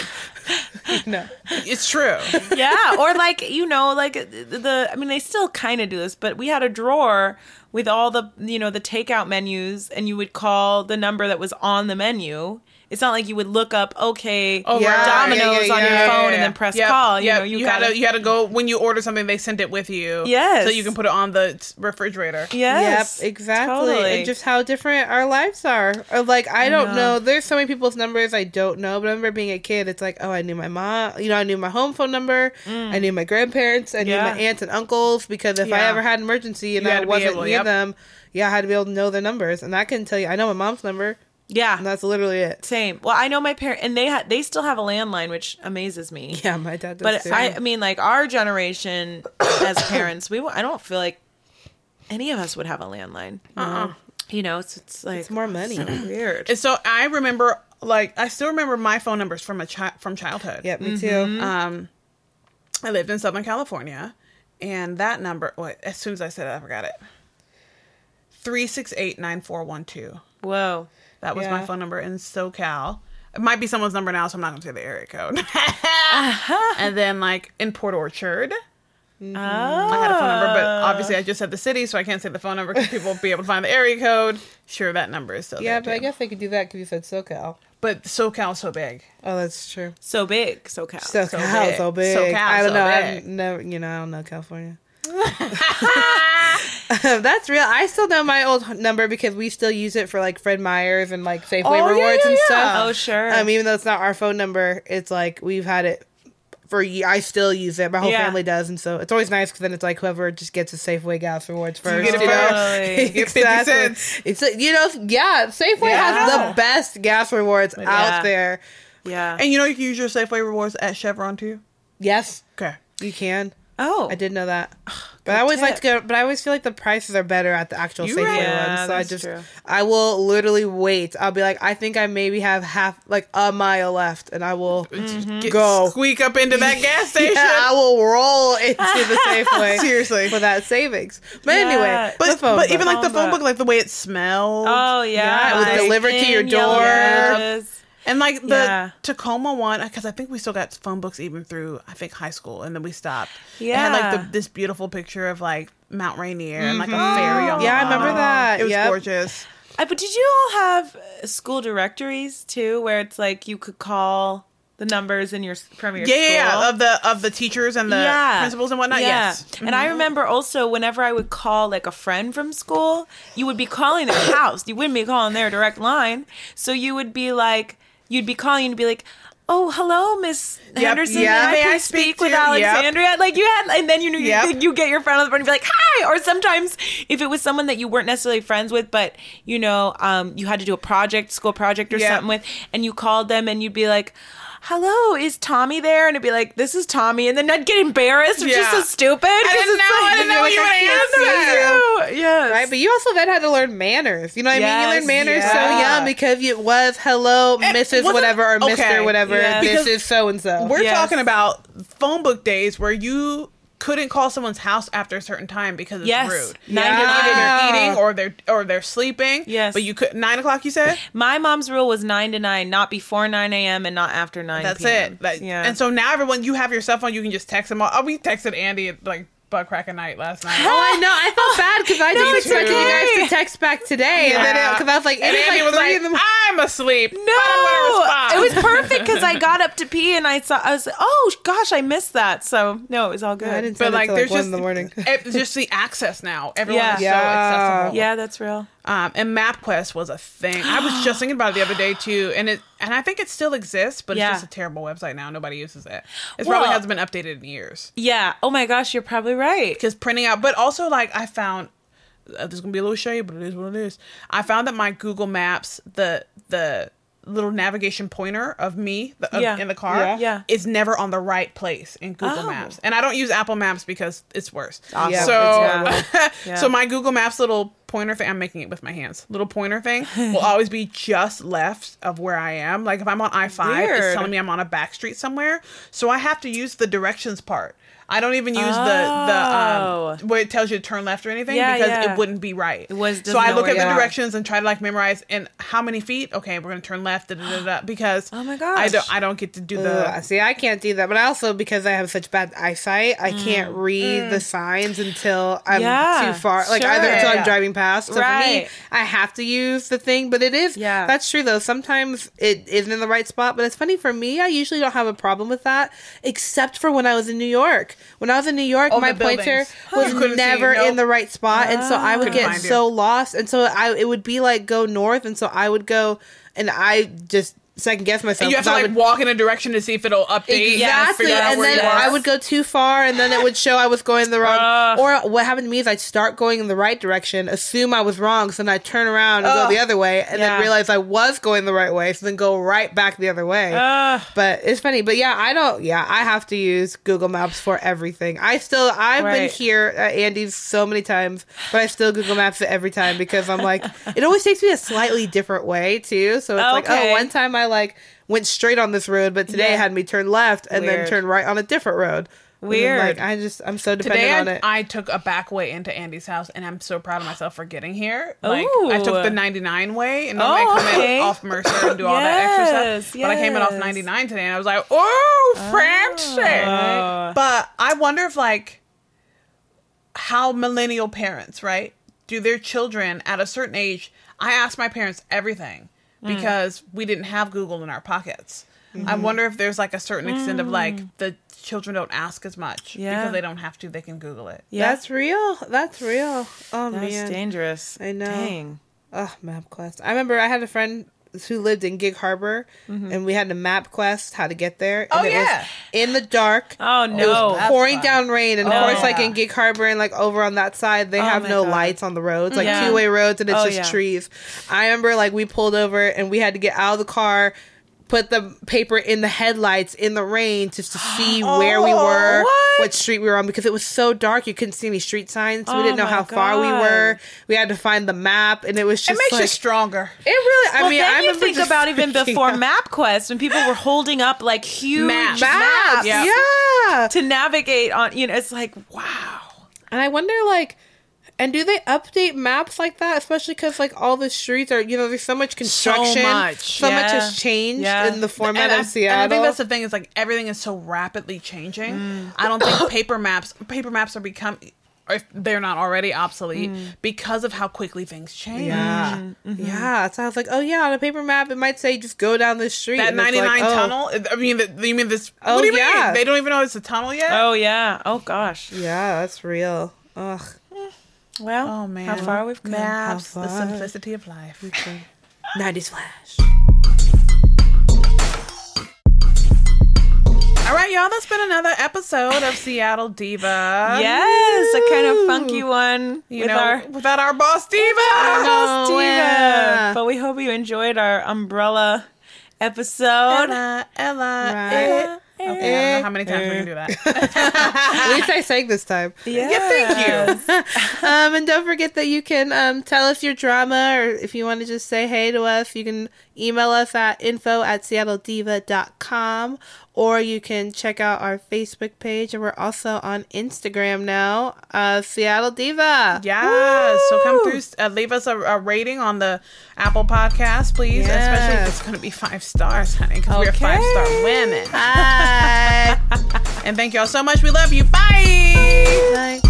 No, it's true. Yeah, or like, you know, like the, I mean, they still kind of do this, but we had a drawer with all the, you know, the takeout menus, and you would call the number that was on the menu. It's not like you would look up, okay, oh, yeah, Domino's yeah, yeah, on yeah, your phone yeah, yeah. and then press yep, call. You yep. know, you, you gotta, had to you had to go when you order something, they send it with you. Yes, so you can put it on the refrigerator. Yes, yep, exactly. Totally. And just how different our lives are. Or like, I, I don't know. know. There's so many people's numbers I don't know. But I remember being a kid, it's like, oh, I knew my mom. You know, I knew my home phone number. Mm. I knew my grandparents. I knew yeah. my aunts and uncles, because if yeah. I ever had an emergency and you I wasn't able, near yep. them, yeah, I had to be able to know their numbers. And I can tell you, I know my mom's number. Yeah. And that's literally it. Same. Well, I know my parents, and they ha- they still have a landline, which amazes me. Yeah, my dad does but too. But I, I mean, like, our generation as parents, we w- I don't feel like any of us would have a landline. Uh-uh. You know, it's, it's like... It's more money. So weird. And so I remember, like, I still remember my phone numbers from a chi- from childhood. Yeah, me mm-hmm. too. Um, I lived in Southern California, and that number, well, as soon as I said it, I forgot it. three six eight, nine four one two. Whoa. That was yeah. my phone number in SoCal. It might be someone's number now, so I'm not going to say the area code. uh-huh. And then, like, in Port Orchard, mm-hmm. oh. I had a phone number, but obviously I just said the city, so I can't say the phone number because people won't be able to find the area code. Sure, that number is still yeah, there. Yeah, but too. I guess they could do that because you said SoCal. But SoCal's so big. Oh, that's true. So big, SoCal. SoCal, so big. So big. SoCal, I don't so know. I've never, you know, I don't know California. That's real. I still know my old number because we still use it for like Fred Meyers and like Safeway oh, rewards yeah, yeah, and stuff. Yeah. Oh sure. Um, even though it's not our phone number, it's like we've had it for. I still use it. My whole yeah. family does, and so it's always nice because then it's like whoever just gets a Safeway gas rewards first. You get, it you know? You get exactly. fifty cents. It's like, you know, yeah. Safeway yeah. has the best gas rewards yeah. out there. Yeah. And you know you can use your Safeway rewards at Chevron too. Yes. Okay. You can. Oh, I did know that, but I always tip. Like to go. But I always feel like the prices are better at the actual Safeway right. yeah, ones. So I just, true. I will literally wait. I'll be like, I think I maybe have half, like a mile left, and I will mm-hmm. go squeak up into that gas station. Yeah, I will roll into the Safeway seriously for that savings. But yeah. anyway, but, but even like the phone book, like the way it smelled. Oh yeah, yeah it was like, delivered to your door. Yes. And, like, the yeah. Tacoma one, because I think we still got phone books even through, I think, high school. And then we stopped. Yeah. It had, like, the, this beautiful picture of, like, Mount Rainier mm-hmm. and, like, a fairy on yeah, the Yeah, I remember that. It was yep. gorgeous. I, but did you all have school directories, too, where it's, like, you could call The numbers in your from your yeah, school. Yeah, yeah, of the of the teachers and the yeah. principals and whatnot. Yeah. Yes. Mm-hmm. And I remember also whenever I would call like a friend from school, you would be calling their house. You wouldn't be calling their direct line. So you would be like, you'd be calling and be like, oh, hello, Miss yep. Henderson. Yeah, may I speak, speak with Alexandria? Yep. Like you had, and then you knew you yep. you get your friend on the phone and be like, hi. Or sometimes if it was someone that you weren't necessarily friends with, but you know, um, you had to do a project, school project or yep. something with, and you called them and you'd be like, hello, is Tommy there? And it'd be like, this is Tommy. And then I'd get embarrassed, which yeah. is so stupid. I didn't know, like, I didn't know what you would answer. Yes. Right? But you also then had to learn manners. You know what yes, I mean? You learned manners yeah. so young because it was, hello, and Missus whatever or okay. Mister whatever. Yes. This is so-and-so. We're yes. talking about phone book days where you couldn't call someone's house after a certain time because it's yes. rude. Nine yeah. to nine. Either they're eating or they're or they're sleeping. Yes. But you could nine o'clock. You said my mom's rule was nine to nine, not before nine a m and not after nine. That's p m. it. Like, yeah. And so now everyone, you have your cell phone. You can just text them all. Oh, we texted Andy at like butt crack a night last night. Oh, I know. I felt bad because I no, didn't expect you guys to text back today, yeah. and then because I was like, and Andy like was like, in the morning. I'm asleep. No, it was perfect because I got up to pee and I saw. I was like, oh gosh, I missed that. So no, it was all good. Yeah, I didn't but like, like there's one just in the morning. It, just the access now. Everyone yeah. is yeah. so accessible. Yeah, that's real. Um, and MapQuest was a thing. I was just thinking about it the other day too, and it and I think it still exists, but yeah. it's just a terrible website now. Nobody uses it. It well, probably hasn't been updated in years. Yeah. Oh my gosh, you're probably right. Because printing out, but also like I found uh, there's gonna be a little shade, but it is what it is. I found that my Google Maps, the the little navigation pointer of me the, of, yeah. in the car yeah. Yeah. is never on the right place in Google oh. Maps, and I don't use Apple Maps because it's worse. Awesome. Yeah, so it's yeah. yeah. so my Google Maps little pointer thing, I'm making it with my hands, little pointer thing will always be just left of where I am. Like if I'm on I five, weird. It's telling me I'm on a back street somewhere, so I have to use the directions part. I don't even use oh. the the um, where it tells you to turn left or anything yeah, because yeah. it wouldn't be right. It was so I look at the are. directions and try to like memorize and how many feet. Okay, we're gonna turn left. Da, da, da, da, because oh my gosh, I don't I don't get to do the Ugh, see. I can't do that, but I also because I have such bad eyesight, I mm. can't read mm. the signs until I'm yeah. too far. Like sure. either until yeah. I'm driving past. So right. for me, I have to use the thing, but it is yeah. that's true though. Sometimes it isn't in the right spot, but it's funny for me. I usually don't have a problem with that, except for when I was in New York. When I was in New York, oh, my pointer huh. was never nope. in the right spot, oh. and so I would Couldn't get so you. lost, and so I it would be like go north, and so I would go, and I just. second guess myself. And you have to like would, walk in a direction to see if it'll update. Exactly. And, and then I would go too far and then it would show I was going the wrong uh, or what happened to me is I'd start going in the right direction, assume I was wrong, so then I'd turn around and uh, go the other way and yeah. then realize I was going the right way, so then go right back the other way. Uh, but it's funny. But yeah, I don't yeah, I have to use Google Maps for everything. I still I've right. been here at Andy's so many times, but I still Google Maps it every time because I'm like it always takes me a slightly different way too. So it's okay. like, oh, one time I like went straight on this road, but today yeah. had me turn left and Weird. then turn right on a different road. Weird. Like I just, I'm so dependent today I, on it. I took a back way into Andy's house, and I'm so proud of myself for getting here. Like Ooh. I took the ninety-nine way, and then oh, I come okay. in off Mercer and do all yes, that extra stuff. Yes. But I came in off ninety-nine today, and I was like, "Oh, oh. Frantic!" Oh. But I wonder if like how millennial parents, right, do their children at a certain age? I ask my parents everything. Because mm. we didn't have Google in our pockets. Mm-hmm. I wonder if there's like a certain extent mm. of like the children don't ask as much yeah. because they don't have to. They can Google it. Yeah. That's real. That's real. Oh, That's man. dangerous. I know. Dang. Oh, MapQuest. I remember I had a friend who lived in Gig Harbor, mm-hmm. and we had to MapQuest how to get there. And oh, it yeah. was in the dark. Oh, no. It was pouring fun. down rain. And, oh, of course, yeah. like in Gig Harbor and, like, over on that side, they oh, have no God. lights on the roads. Like, yeah. two-way roads, and it's oh, just yeah. trees. I remember, like, we pulled over, and we had to get out of the car, put the paper in the headlights in the rain just to see oh, where we were, what? what street we were on, because it was so dark you couldn't see any street signs. So oh we didn't know how God. far we were. We had to find the map, and it was just it makes like, you stronger. It really. Well, I mean, I you think just about even before MapQuest when people were holding up like huge maps, maps yeah. yeah, to navigate on. You know, it's like wow. And I wonder like. And do they update maps like that? Especially because, like, all the streets are, you know, there's so much construction. So much. So yeah. much has changed yeah. in the format and of I, Seattle. And I think that's the thing is, like, everything is so rapidly changing. Mm. I don't think paper maps, paper maps are becoming... if they're not already obsolete, mm. because of how quickly things change. Yeah. Mm-hmm. Yeah. So I was like, oh yeah, on a paper map, it might say just go down the street. That ninety-nine like, oh. tunnel? I mean, the, you mean this? Oh, what do you yeah. mean? They don't even know it's a tunnel yet? Oh yeah. Oh gosh. Yeah, that's real. Ugh. Well, oh, man. How far we've come. Maps, the simplicity of life. Okay. nineties Flash. All right, y'all. That's been another episode of Seattle Diva. Yes, Woo! A kind of funky one. You with know, our, without our boss Diva. Our boss Diva. Yeah. But we hope you enjoyed our umbrella episode. Ella, Ella, right. Ella. Okay, I don't know how many times we can do that. At least I sang this time. Yes. Yeah, thank you. um, and don't forget that you can um, tell us your drama, or if you want to just say hey to us, you can email us at info at seattle diva dot com, or you can check out our Facebook page, and we're also on Instagram now, uh, Seattle Diva. Yeah, Woo! So come through, uh, leave us a, a rating on the Apple Podcast, please, yes. especially if it's going to be five stars, honey, because okay. we're five-star women. Hi. And thank y'all so much. We love you. Bye. Bye.